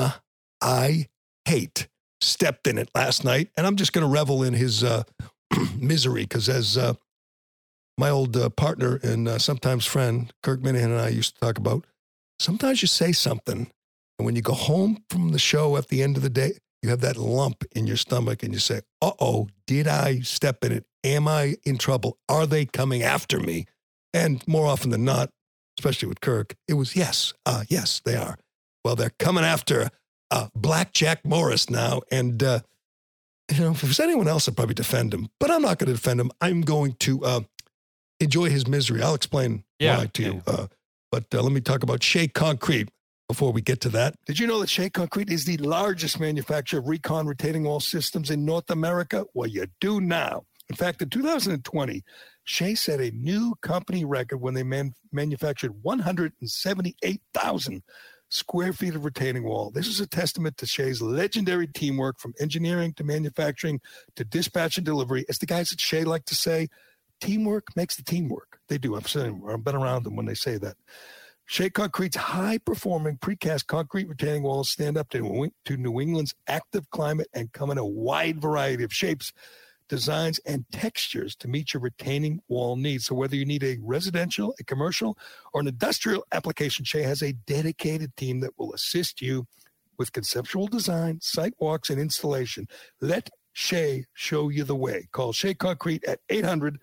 I hate, stepped in it last night, and I'm just going to revel in his uh, misery, because as uh, my old uh, partner and uh, sometimes friend, Kirk Minahan, and I used to talk about, sometimes you say something, and when you go home from the show at the end of the day, you have that lump in your stomach, and you say, uh-oh, did I step in it? Am I in trouble? Are they coming after me? And more often than not, especially with Kirk, it was yes, uh, yes, they are. Well, they're coming after Uh, Black Jack Morris now, and uh, you know, if it was anyone else, I'd probably defend him. But I'm not going to defend him. I'm going to uh, enjoy his misery. I'll explain yeah, why to yeah. you. Uh, but uh, let me talk about Shea Concrete before we get to that. Did you know that Shea Concrete is the largest manufacturer of recon retaining wall systems in North America? Well, you do now. In fact, in two thousand twenty, Shea set a new company record when they man- manufactured one hundred seventy-eight thousand square feet of retaining wall. This is a testament to Shea's legendary teamwork, from engineering to manufacturing to dispatch and delivery. As the guys at Shea like to say, teamwork makes the teamwork. They do. I've seen, I've been around them when they say that. Shea Concrete's high-performing precast concrete retaining walls stand up to, to New England's active climate and come in a wide variety of shapes, designs, and textures to meet your retaining wall needs. So whether you need a residential, a commercial, or an industrial application, Shea has a dedicated team that will assist you with conceptual design, site walks, and installation. Let Shea show you the way. Call Shea Concrete at eight hundred,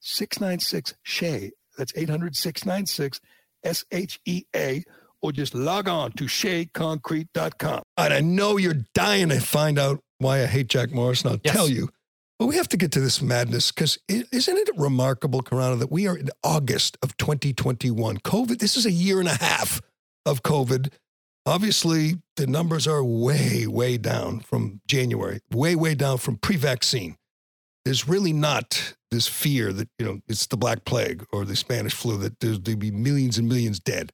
six nine six, S H E A. That's eight hundred, six nine six, S H E A. Or just log on to shea concrete dot com. And I know you're dying to find out why I hate Jack Morris, and I'll yes. tell you. But we have to get to this madness, because isn't it remarkable, Karana, that we are in August of twenty twenty-one? COVID, this is a year and a half of COVID. Obviously, the numbers are way, way down from January, way, way down from pre-vaccine. There's really not this fear that, you know, it's the Black Plague or the Spanish flu, that there'd be millions and millions dead.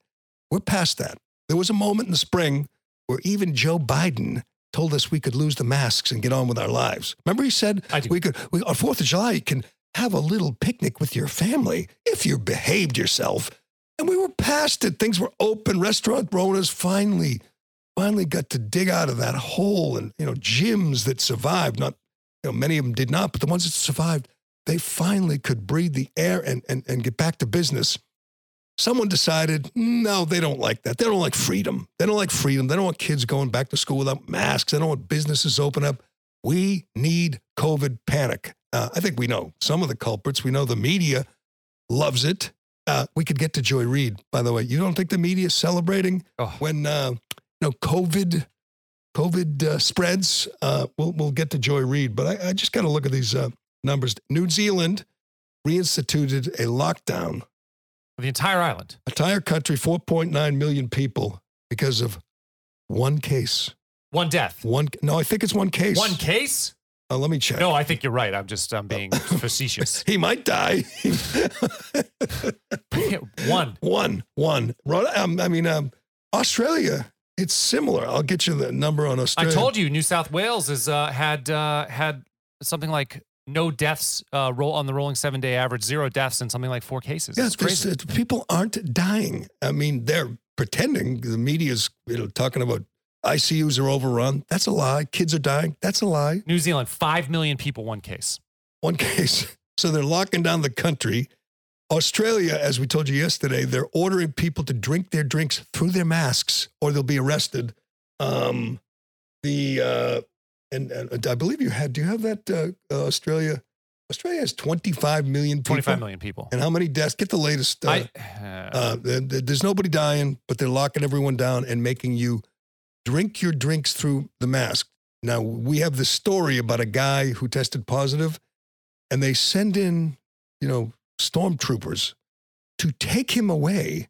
We're past that. There was a moment in the spring where even Joe Biden told us we could lose the masks and get on with our lives. Remember, he said we could. We, on Fourth of July, you can have a little picnic with your family if you behaved yourself. And we were past it. Things were open. Restaurant owners finally, finally got to dig out of that hole. And you know, gyms that survived, not you know, many of them did not, but the ones that survived, they finally could breathe the air and and and get back to business. Someone decided, no, they don't like that. They don't like freedom. They don't like freedom. They don't want kids going back to school without masks. They don't want businesses open up. We need COVID panic. Uh, I think we know some of the culprits. We know the media loves it. Uh, we could get to Joy Reid, by the way. You don't think the media is celebrating oh. when uh, you know COVID COVID uh, spreads? Uh, we'll we'll get to Joy Reid, but I, I just got to look at these uh, numbers. New Zealand reinstituted a lockdown. The entire island. Entire country, four point nine million people, because of one case. One death. One. No, I think it's one case. One case? Uh, let me check. No, I think you're right. I'm just I'm being facetious. He might die. one. One. One. Um, I mean, um, Australia, it's similar. I'll get you the number on Australia. I told you, New South Wales has uh, had, uh, had something like no deaths uh, roll on the rolling seven-day average, zero deaths in something like four cases. Yeah, it's crazy. It's, people aren't dying. I mean, they're pretending. The media's you know, talking about I C Us are overrun. That's a lie. Kids are dying. That's a lie. New Zealand, five million people, one case. One case. So they're locking down the country. Australia, as we told you yesterday, they're ordering people to drink their drinks through their masks or they'll be arrested. Um, the... Uh, And, and I believe you had, do you have that uh, uh, Australia? Australia has twenty-five million people. twenty-five million people. And how many deaths? Get the latest. Uh, I, uh, uh, there's nobody dying, but they're locking everyone down and making you drink your drinks through the mask. Now, we have the story about a guy who tested positive, and they send in, you know, stormtroopers to take him away,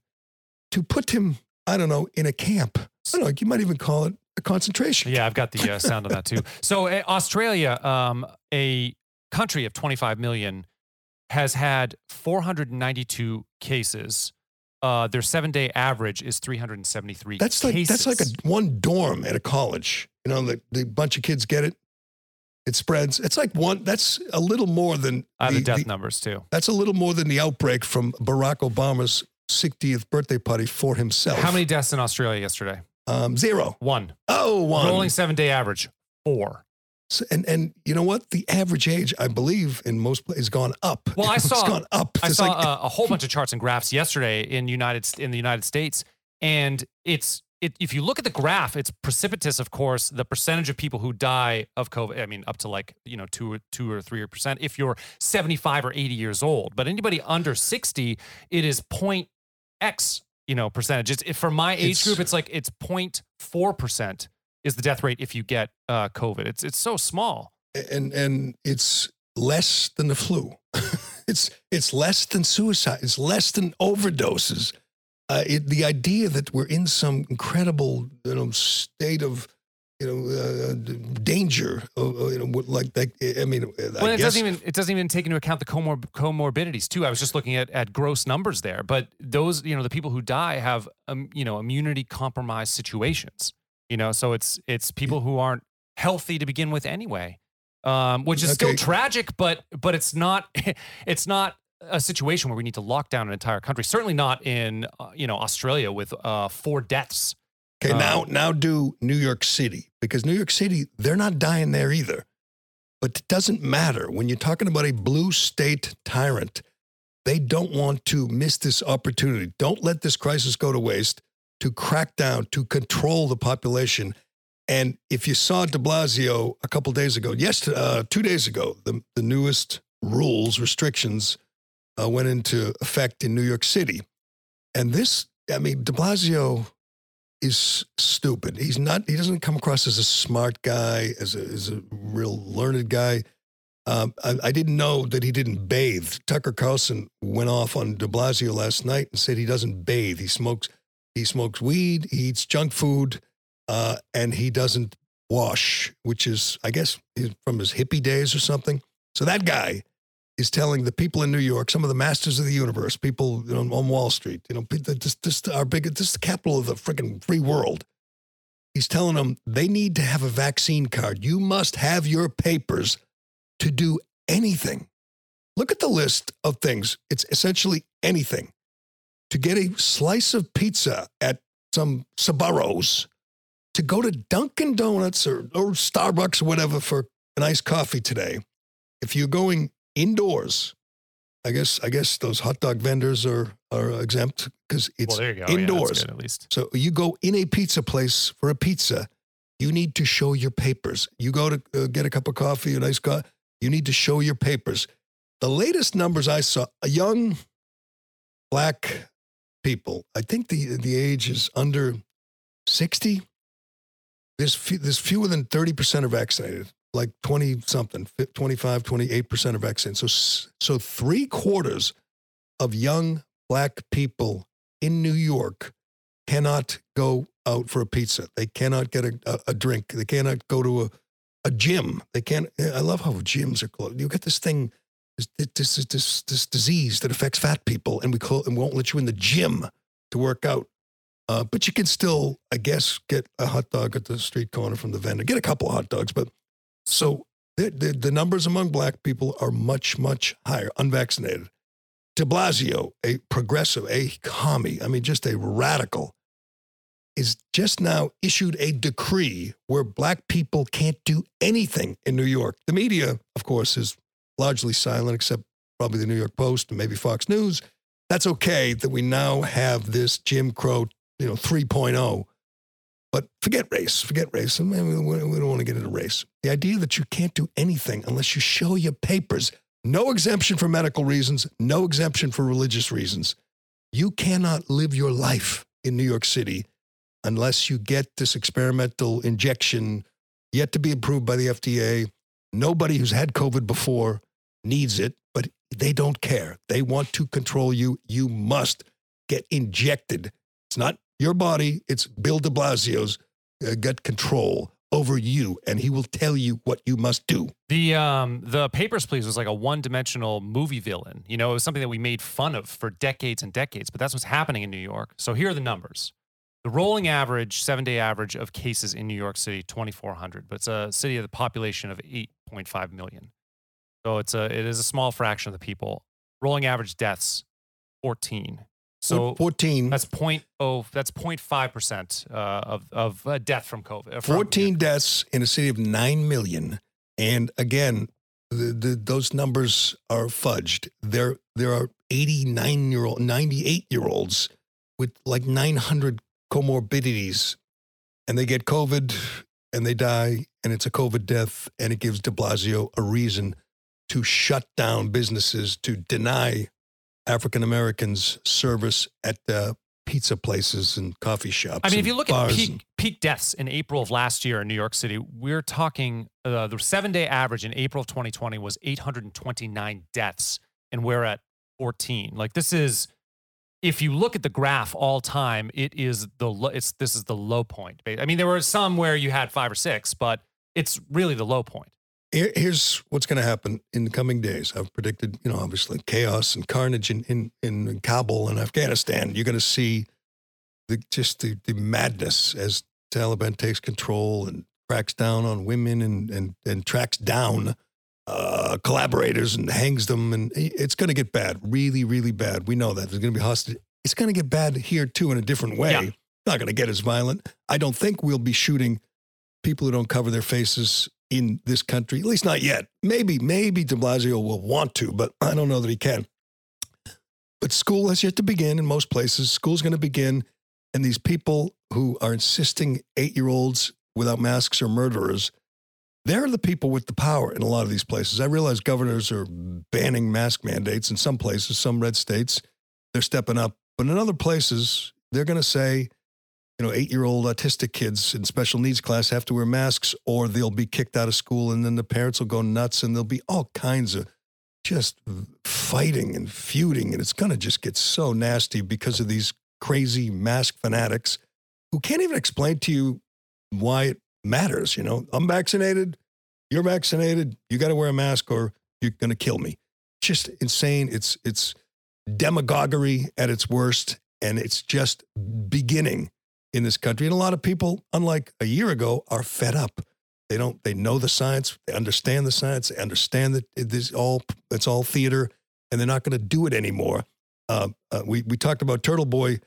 to put him, I don't know, in a camp. I don't know, you might even call it a concentration. Yeah, I've got the uh, sound of that too. So uh, Australia, um, a country of twenty-five million, has had four hundred ninety-two cases. Uh, their seven-day average is three hundred seventy-three that's cases. That's like that's like a one dorm at a college. You know, the, the bunch of kids get it. It spreads. It's like one. That's a little more than uh, the, the death the, numbers too. That's a little more than the outbreak from Barack Obama's sixtieth birthday party for himself. How many deaths in Australia yesterday? Um, zero. One. Oh, one. Rolling seven-day average. Four. So, and and you know what? The average age, I believe, in most places, has gone up. Well, I saw it's gone up. I it's saw like, a, a whole bunch of charts and graphs yesterday in United in the United States, and it's. It, if you look at the graph, it's precipitous, of course, the percentage of people who die of COVID. I mean, up to like, you know, two or two or three percent if you're seventy-five or eighty years old. But anybody under sixty, it is point X, you know, percentage. It's, it, for my age it's, group, it's like it's zero point four percent is the death rate if you get uh, COVID. It's it's so small. And and it's less than the flu. it's it's less than suicide. It's less than overdoses. Uh, it, the idea that we're in some incredible, you know, state of, you know, uh, danger, uh, you know, like that. I mean, I well, it guess. doesn't even it doesn't even take into account the comor- comorbidities too. I was just looking at at gross numbers there, but those, you know, the people who die have, um, you know, immunity compromised situations. You know, so it's it's people who aren't healthy to begin with anyway, um, which is okay. still tragic, but but it's not it's not. a situation where we need to lock down an entire country. Certainly not in, uh, you know, Australia with uh, four deaths. Okay, uh, now now do New York City, because New York City, they're not dying there either. But it doesn't matter. When you're talking about a blue state tyrant, they don't want to miss this opportunity. Don't let this crisis go to waste, to crack down, to control the population. And if you saw de Blasio a couple days ago, yes, uh, two days ago, the, the newest rules, restrictions, Uh, went into effect in New York City. And this, I mean, de Blasio is stupid. He's not, he doesn't come across as a smart guy, as a, as a real learned guy. Um, I, I didn't know that he didn't bathe. Tucker Carlson went off on de Blasio last night and said he doesn't bathe. He smokes, he smokes weed, he eats junk food, uh, and he doesn't wash, which is, I guess, from his hippie days or something. So that guy is telling the people in New York, some of the masters of the universe, people, you know, on Wall Street, you know, this, this, our big, this is the capital of the freaking free world. He's telling them they need to have a vaccine card. You must have your papers to do anything. Look at the list of things. It's essentially anything. To get a slice of pizza at some Sbarro's, to go to Dunkin' Donuts or, or Starbucks or whatever for an iced coffee today. If you're going indoors, I guess. I guess those hot dog vendors are are exempt because it's well, indoors. Yeah, good, at least. So you go in a pizza place for a pizza, you need to show your papers. You go to uh, get a cup of coffee, a nice coffee. You need to show your papers. The latest numbers I saw: a young black people. I think the the age is under sixty. There's fe- there's fewer than thirty percent are vaccinated. Like twenty something, twenty-five, twenty-eight percent are vaccinated. So, so three quarters of young black people in New York cannot go out for a pizza. They cannot get a, a, a drink. They cannot go to a, a gym. They can't. I love how gyms are closed. You get this thing, this, this, this, this disease that affects fat people, and we clo- and won't let you in the gym to work out. Uh, but you can still, I guess, get a hot dog at the street corner from the vendor, get a couple of hot dogs, but So the, the the numbers among black people are much, much higher, unvaccinated. De Blasio, a progressive, a commie, I mean, just a radical, is just now issued a decree where black people can't do anything in New York. The media, of course, is largely silent, except probably the New York Post and maybe Fox News. That's okay that we now have this Jim Crow, you know, three point oh. But forget race, forget race. I mean, we don't want to get into race. The idea that you can't do anything unless you show your papers. No exemption for medical reasons, no exemption for religious reasons. You cannot live your life in New York City unless you get this experimental injection yet to be approved by the F D A. Nobody who's had COVID before needs it, but they don't care. They want to control you. You must get injected. It's not your body. It's Bill de Blasio's uh, gut control over you, and he will tell you what you must do. The um, the Papers, Please was like a one-dimensional movie villain. You know, it was something that we made fun of for decades and decades, but that's what's happening in New York. So here are the numbers. The rolling average, seven-day average of cases in New York City, twenty-four hundred, but it's a city of the population of eight point five million. So it's a, it is a small fraction of the people. Rolling average deaths, fourteen. So fourteen. That's point oh. That's point five percent of of uh, death from COVID. Uh, from fourteen COVID. Deaths in a city of nine million. And again, the, the, those numbers are fudged. There there are eighty-nine year old, ninety-eight year olds with like nine hundred comorbidities, and they get COVID and they die, and it's a COVID death, and it gives de Blasio a reason to shut down businesses, to deny African Americans service at uh, pizza places and coffee shops. I mean, if you look at peak, and- peak deaths in April of last year in New York City, we're talking uh, the seven-day average in April of twenty twenty was eight hundred twenty-nine deaths, and we're at fourteen. Like this is, if you look at the graph all time, it is the lo- it's this is the low point. I mean, there were some where you had five or six, but it's really the low point. Here's what's going to happen in the coming days. I've predicted, you know, obviously chaos and carnage in, in, in Kabul and Afghanistan. You're going to see the just the, the madness as Taliban takes control and cracks down on women and and, and tracks down uh, collaborators and hangs them. And it's going to get bad, really, really bad. We know that. There's going to be hostage. It's going to get bad here, too, in a different way. Yeah. Not going to get as violent. I don't think we'll be shooting people who don't cover their faces in this country, at least not yet. Maybe, maybe de Blasio will want to, but I don't know that he can. But school has yet to begin in most places. School's going to begin, and these people who are insisting eight-year-olds without masks are murderers, they're the people with the power in a lot of these places. I realize governors are banning mask mandates in some places, some red states. They're stepping up. But in other places, they're going to say, you know, eight-year-old autistic kids in special needs class have to wear masks or they'll be kicked out of school, and then the parents will go nuts, and there'll be all kinds of just fighting and feuding, and it's going to just get so nasty because of these crazy mask fanatics who can't even explain to you why it matters. You know, I'm vaccinated, you're vaccinated, you got to wear a mask or you're going to kill me. Just insane. It's, it's demagoguery at its worst, and it's just beginning in this country. And a lot of people, unlike a year ago, are fed up. They don't, they know the science, they understand the science, they understand that it's all, it's all theater, and they're not going to do it anymore. Uh, uh, we, we talked about Turtle Boy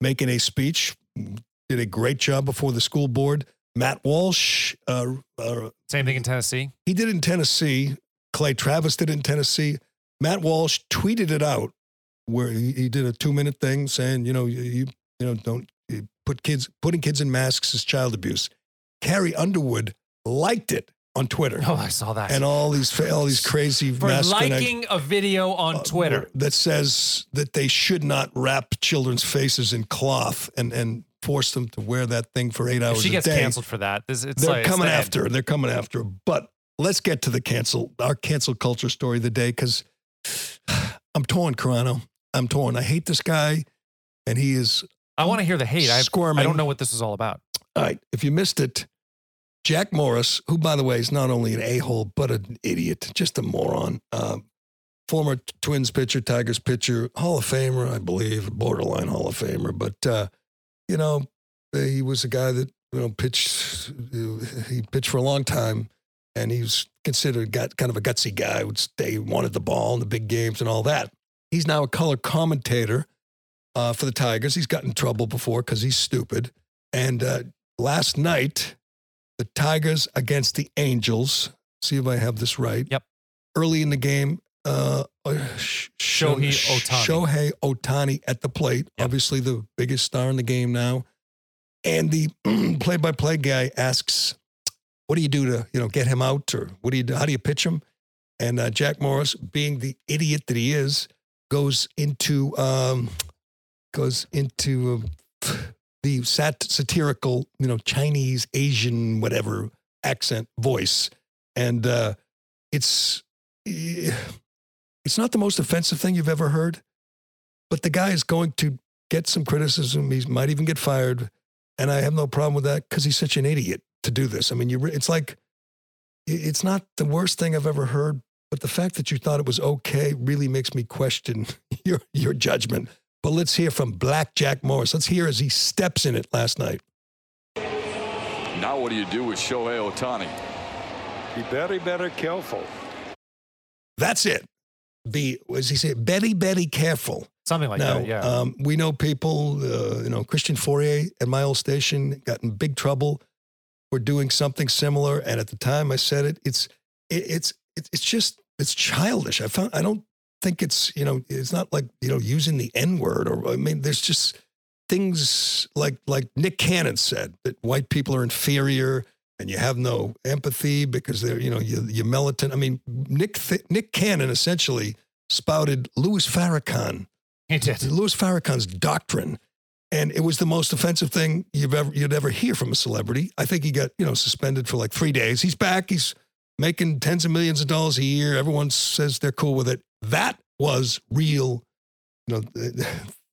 making a speech, did a great job before the school board. Matt Walsh. Uh, uh, Same thing in Tennessee. He did it in Tennessee. Clay Travis did it in Tennessee. Matt Walsh tweeted it out where he, he did a two minute thing saying, you know, you, you, you know, don't, Put kids putting kids in masks is child abuse. Carrie Underwood liked it on Twitter. Oh, I saw that. And all these all these crazy for mask liking I, a video on uh, Twitter that says that they should not wrap children's faces in cloth and and force them to wear that thing for eight hours. If she gets a day, canceled for that. This, it's they're like, coming it's after. End. They're coming after. But let's get to the cancel our cancel culture story of the day, because I'm torn, Carano. I'm torn. I hate this guy, and he is. I want to hear the hate. I've, I don't know what this is all about. All right. If you missed it, Jack Morris, who, by the way, is not only an a-hole, but an idiot, just a moron. Uh, former Twins pitcher, Tigers pitcher, Hall of Famer, I believe, borderline Hall of Famer. But, uh, you know, he was a guy that, you know, pitched, he pitched for a long time, and he was considered got, kind of a gutsy guy. Would stay, wanted the ball in the big games and all that. He's now a color commentator Uh, for the Tigers. He's gotten in trouble before because he's stupid. And uh, last night, the Tigers against the Angels. See if I have this right. Yep. Early in the game, uh, Shohei Ohtani. Shohei Ohtani at the plate. Yep. Obviously the biggest star in the game now. And the play-by-play guy asks, "What do you do to, you know, get him out, or what do you do? How do you pitch him?" And uh, Jack Morris, being the idiot that he is, goes into. Um, goes into uh, the sat- satirical, you know, Chinese, Asian, whatever accent voice. And uh, it's it's not the most offensive thing you've ever heard, but the guy is going to get some criticism. He might even get fired. And I have no problem with that because he's such an idiot to do this. I mean, you. Re- it's like, it's not the worst thing I've ever heard, but the fact that you thought it was okay really makes me question your your judgment. But let's hear from Black Jack Morris. Let's hear as he steps in it last night. Now what do you do with Shohei Ohtani? Be very, very careful. That's it. Be, as he said, very, very careful. Something like now, that, yeah. Um, we know people, uh, you know, Christian Fourier at my old station got in big trouble. We're doing something similar, and at the time I said it. It's it, it's it, it's just it's childish. I found I don't think it's you know it's not like you know using the N word or I mean there's just things like like Nick Cannon said that white people are inferior and you have no empathy because they're you know you you militant. I mean Nick Th- Nick Cannon essentially spouted Louis Farrakhan. He did. Louis Farrakhan's doctrine. And it was the most offensive thing you've ever, you'd ever hear from a celebrity. I think he got, you know, suspended for like three days. He's back. He's making tens of millions of dollars a year. Everyone says they're cool with it. That was real, you know,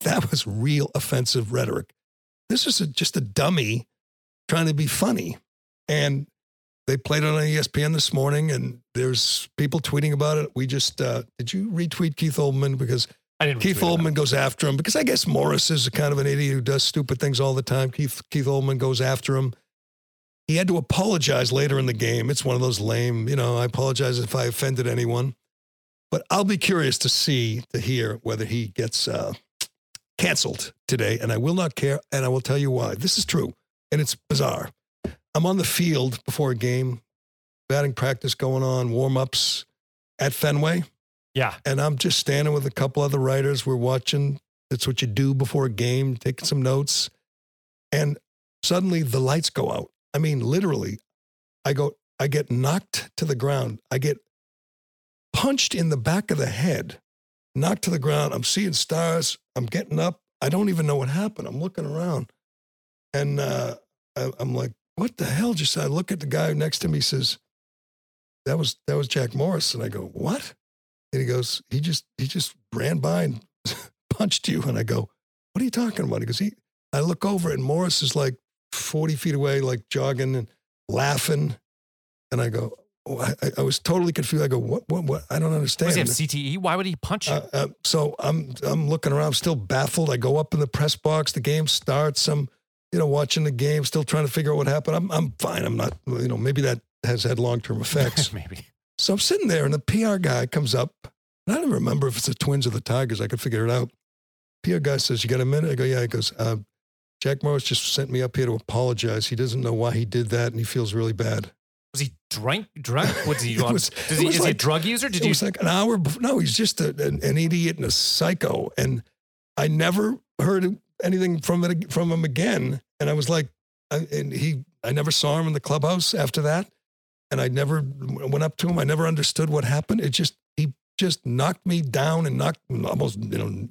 that was real offensive rhetoric. This is a, just a dummy trying to be funny. And they played it on E S P N this morning and there's people tweeting about it. We just, uh, did you retweet Keith Olbermann? Because Keith Olbermann goes after him because I guess Morris is a kind of an idiot who does stupid things all the time. Keith Keith Olbermann goes after him. He had to apologize later in the game. It's one of those lame, you know, I apologize if I offended anyone. But I'll be curious to see, to hear whether he gets uh, canceled today. And I will not care. And I will tell you why. This is true. And it's bizarre. I'm on the field before a game, batting practice going on, warm-ups at Fenway. Yeah. And I'm just standing with a couple other writers. We're watching. That's what you do before a game, taking some notes. And suddenly the lights go out. I mean, literally, I go, I get knocked to the ground. I get punched in the back of the head, knocked to the ground. I'm seeing stars. I'm getting up. I don't even know what happened. I'm looking around. And uh, I, I'm like, what the hell? Just I look at the guy next to me, says, that was, that was Jack Morris. And I go, what? And he goes, he just, he just ran by and punched you. And I go, what are you talking about? He goes, he, I look over and Morris is like forty feet away, like jogging and laughing. And I go, oh, I, I was totally confused. I go, what, what, what? I don't understand. Does he have C T E? Why would he punch you? Uh, uh, so I'm, I'm looking around, I'm still baffled. I go up in the press box, the game starts. I'm, you know, watching the game, still trying to figure out what happened. I'm, I'm fine. I'm not, you know, maybe that has had long-term effects. Maybe. So I'm sitting there and the P R guy comes up and I don't remember if it's the Twins or the Tigers. I could figure it out. P R guy says, you got a minute? I go, yeah. He goes, uh, Jack Morris just sent me up here to apologize. He doesn't know why he did that. And he feels really bad. Was he drunk? Drunk? What's he on? Was, Does he, is like, he a drug user? Did it you? Was like an hour. No, he's just a, an, an idiot and a psycho. And I never heard anything from it, from him again. And I was like, I, and he, I never saw him in the clubhouse after that. And I never went up to him. I never understood what happened. It just, he just knocked me down and knocked almost, you know.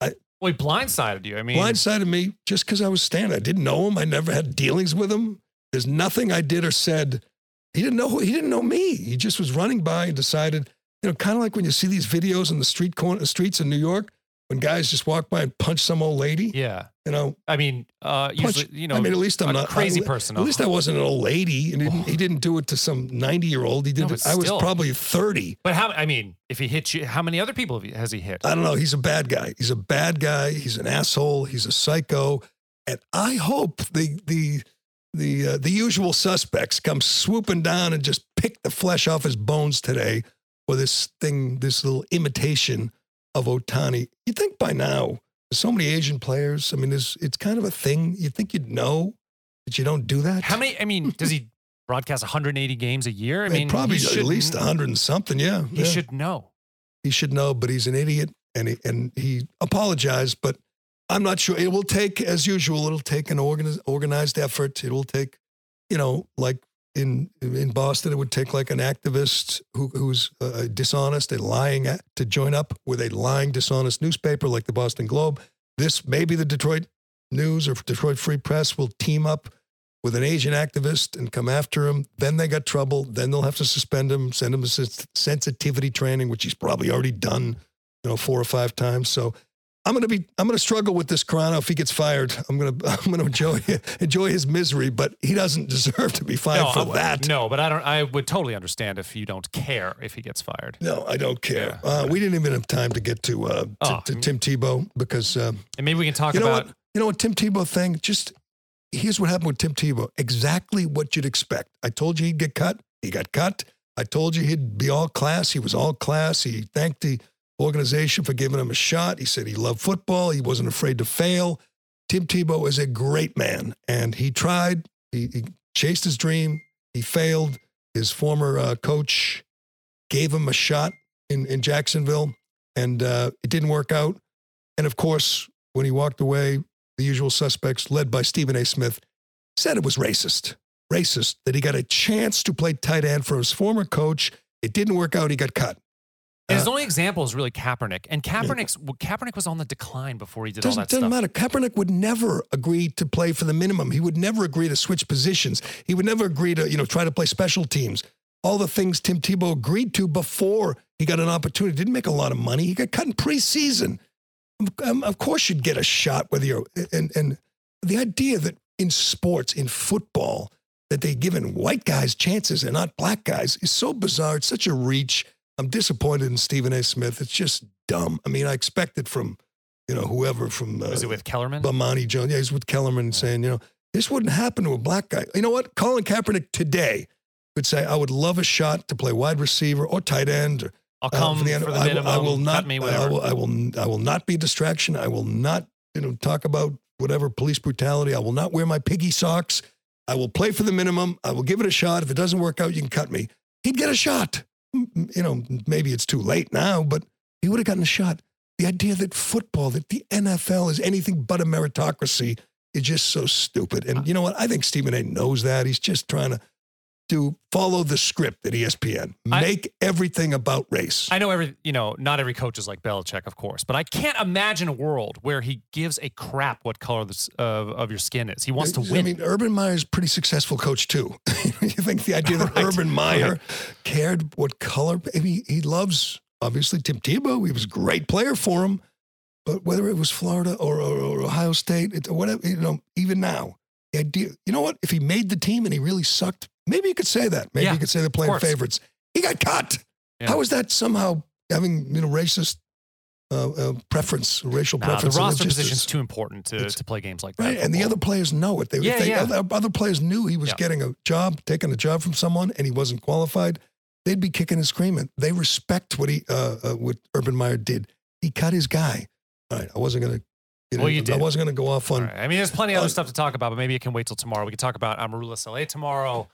I, well, he blindsided you. I mean. Blindsided me just because I was standing. I didn't know him. I never had dealings with him. There's nothing I did or said. He didn't know, he didn't know me. He just was running by and decided, you know, kind of like when you see these videos in the street corner, streets in New York, when guys just walk by and punch some old lady. Yeah. You know, I mean, uh, usually, you know, I mean, at least I'm not a crazy I, person. At least I wasn't an old lady and he didn't, he didn't do it to some ninety year old. He did. No, I was probably thirty. But how, I mean, if he hit you, how many other people has he hit? I don't know. He's a bad guy. He's a bad guy. He's an asshole. He's a psycho. And I hope the, the, the, uh, the usual suspects come swooping down and just pick the flesh off his bones today for this thing, this little imitation of Ohtani. You'd think by now, there's so many Asian players. I mean, there's, it's kind of a thing. You'd think you'd know that you don't do that. How many, I mean, does he broadcast one hundred eighty games a year? I and mean, probably at least one hundred and something. Yeah. He yeah. should know. He should know, but he's an idiot and he, and he apologized, but I'm not sure. It will take, as usual, it'll take an organi- organized effort. It will take, you know, like in, in Boston, it would take like an activist who, who's uh, dishonest and lying at, to join up with a lying, dishonest newspaper like the Boston Globe. This may be the Detroit News or Detroit Free Press will team up with an Asian activist and come after him. Then they got trouble. Then they'll have to suspend him, send him to sensitivity training, which he's probably already done, you know, four or five times. So I'm going to be, I'm going to struggle with this Carano. If he gets fired, I'm going to, I'm going to enjoy, enjoy his misery, but he doesn't deserve to be fired no, for I, that. No, but I don't, I would totally understand if you don't care if he gets fired. No, I don't care. Yeah, uh, yeah. We didn't even have time to get to, uh, to, oh, to Tim Tebow because, um, and maybe we can talk you know about, what, you know what, Tim Tebow thing, just, here's what happened with Tim Tebow. Exactly what you'd expect. I told you he'd get cut. He got cut. I told you he'd be all class. He was all class. He thanked the organization for giving him a shot. He said he loved football. He wasn't afraid to fail. Tim Tebow is a great man. And he tried. He, he chased his dream. He failed. His former uh, coach gave him a shot in, in Jacksonville. And uh, it didn't work out. And, of course, when he walked away, the usual suspects, led by Stephen A. Smith, said it was racist. Racist that he got a chance to play tight end for his former coach. It didn't work out. He got cut. And uh, his only example is really Kaepernick. And Kaepernick's, yeah. Kaepernick was on the decline before he did all that stuff. Doesn't matter. Kaepernick would never agree to play for the minimum. He would never agree to switch positions. He would never agree to, you know, try to play special teams. All the things Tim Tebow agreed to before he got an opportunity. Didn't make a lot of money. He got cut in preseason. Um, of course you'd get a shot whether you're, and, and the idea that in sports, in football, that they're giving white guys chances and not black guys is so bizarre. It's such a reach. I'm disappointed in Stephen A. Smith. It's just dumb. I mean, I expected from, you know, whoever from, uh, was it with Kellerman? Bomani Jones. Yeah, he's with Kellerman saying, you know, this wouldn't happen to a black guy. You know what? Colin Kaepernick today would say, I would love a shot to play wide receiver or tight end or, I'll come uh, for the, for the I, minimum. I will not. Me, I, will, I will. I will not be a distraction. I will not, you know, talk about whatever police brutality. I will not wear my piggy socks. I will play for the minimum. I will give it a shot. If it doesn't work out, you can cut me. He'd get a shot. You know, maybe it's too late now, but he would have gotten a shot. The idea that football, that the N F L is anything but a meritocracy, is just so stupid. And you know what? I think Stephen A. knows that. He's just trying to. To follow the script at E S P N, make I, everything about race. I know every, you know, not every coach is like Belichick, of course, but I can't imagine a world where he gives a crap what color this, uh, of your skin is. He wants to I, win. I mean, Urban Meyer's a pretty successful coach too. You think the idea that right. Urban Meyer right. cared what color? I mean, he loves obviously Tim Tebow. He was a great player for him, but whether it was Florida or, or, or Ohio State, it, whatever, you know, even now, the idea. You know what? If he made the team and he really sucked. Maybe you could say that. Maybe yeah, you could say they're playing favorites. He got cut. Yeah. How is that somehow having, you know, racist uh, uh, preference, racial nah, preference? The roster position is too important to, to play games like that. Right, and the other players know it. They, yeah, they, yeah. Other, other players knew he was yeah. getting a job, taking a job from someone, and he wasn't qualified. They'd be kicking and screaming. They respect what he, uh, uh, what Urban Meyer did. He cut his guy. All right, I wasn't going to. You know, well, you did. I wasn't going to go off on. Right. I mean, there's plenty of other uh, stuff to talk about, but maybe it can wait till tomorrow. We can talk about Amarula Saleh tomorrow.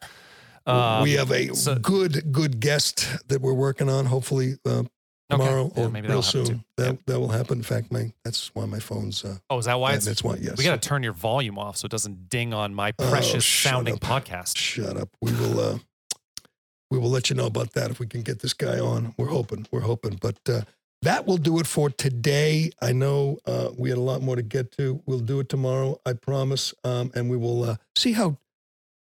Um, we have a so, good, good guest that we're working on. Hopefully uh, tomorrow okay. yeah, or maybe real soon. That yep. that will happen. In fact, my that's why my phone's. Uh, oh, is that why? That, it's, that's why. Yes. We got to turn your volume off so it doesn't ding on my precious oh, sounding up. podcast. Shut up. We will. Uh, we will let you know about that if we can get this guy on. We're hoping. We're hoping, but. Uh, That will do it for today. I know uh, we had a lot more to get to. We'll do it tomorrow, I promise. Um, and we will uh, see how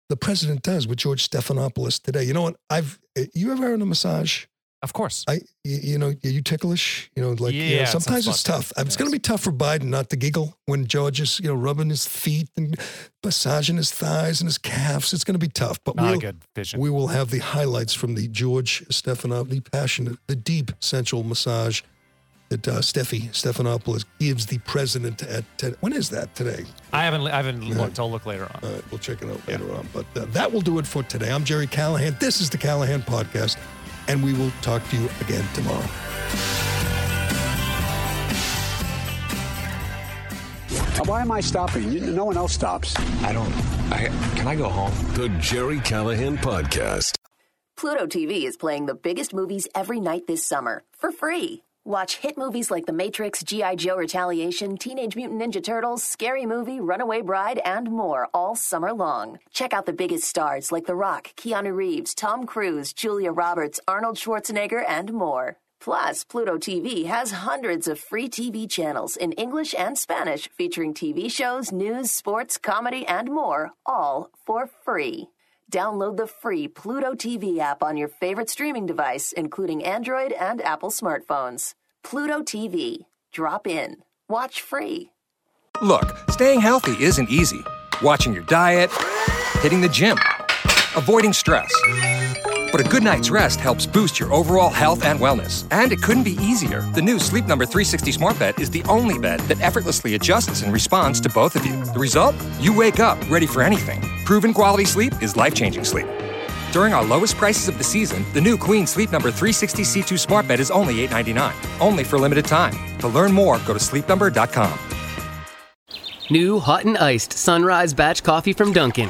the president does with George Stephanopoulos today. You know what? I've you ever had a massage? Of course. I you know are you ticklish? You know like yeah, you know, sometimes it's tough. It's going to be tough for Biden not to giggle when George is you know rubbing his feet and massaging his thighs and his calves. It's going to be tough. But not we'll, a good vision. We will have the highlights from the George Stephanopoulos, the passionate, the deep sensual massage that uh, Steffi Stephanopoulos gives the president at ten. When is that today? I haven't I haven't looked. Right. I'll look later on. All right, we'll check it out yeah. later on. But uh, that will do it for today. I'm Jerry Callahan. This is the Callahan Podcast. And we will talk to you again tomorrow. Why am I stopping? You, no one else stops. I don't. I, can I go home? The Jerry Callahan Podcast. Pluto T V is playing the biggest movies every night this summer for free. Watch hit movies like The Matrix, G I. Joe Retaliation, Teenage Mutant Ninja Turtles, Scary Movie, Runaway Bride, and more all summer long. Check out the biggest stars like The Rock, Keanu Reeves, Tom Cruise, Julia Roberts, Arnold Schwarzenegger, and more. Plus, Pluto T V has hundreds of free T V channels in English and Spanish featuring T V shows, news, sports, comedy, and more, all for free. Download the free Pluto T V app on your favorite streaming device, including Android and Apple smartphones. Pluto T V. Drop in. Watch free. Look, staying healthy isn't easy. Watching your diet, hitting the gym, avoiding stress. But a good night's rest helps boost your overall health and wellness. And it couldn't be easier. The new Sleep Number three sixty Smart Bed is the only bed that effortlessly adjusts in response to both of you. The result? You wake up ready for anything. Proven quality sleep is life-changing sleep. During our lowest prices of the season, the new Queen Sleep Number three sixty C two Smart Bed is only eight ninety-nine. Only for a limited time. To learn more, go to sleep number dot com. New hot and iced Sunrise Batch Coffee from Dunkin'.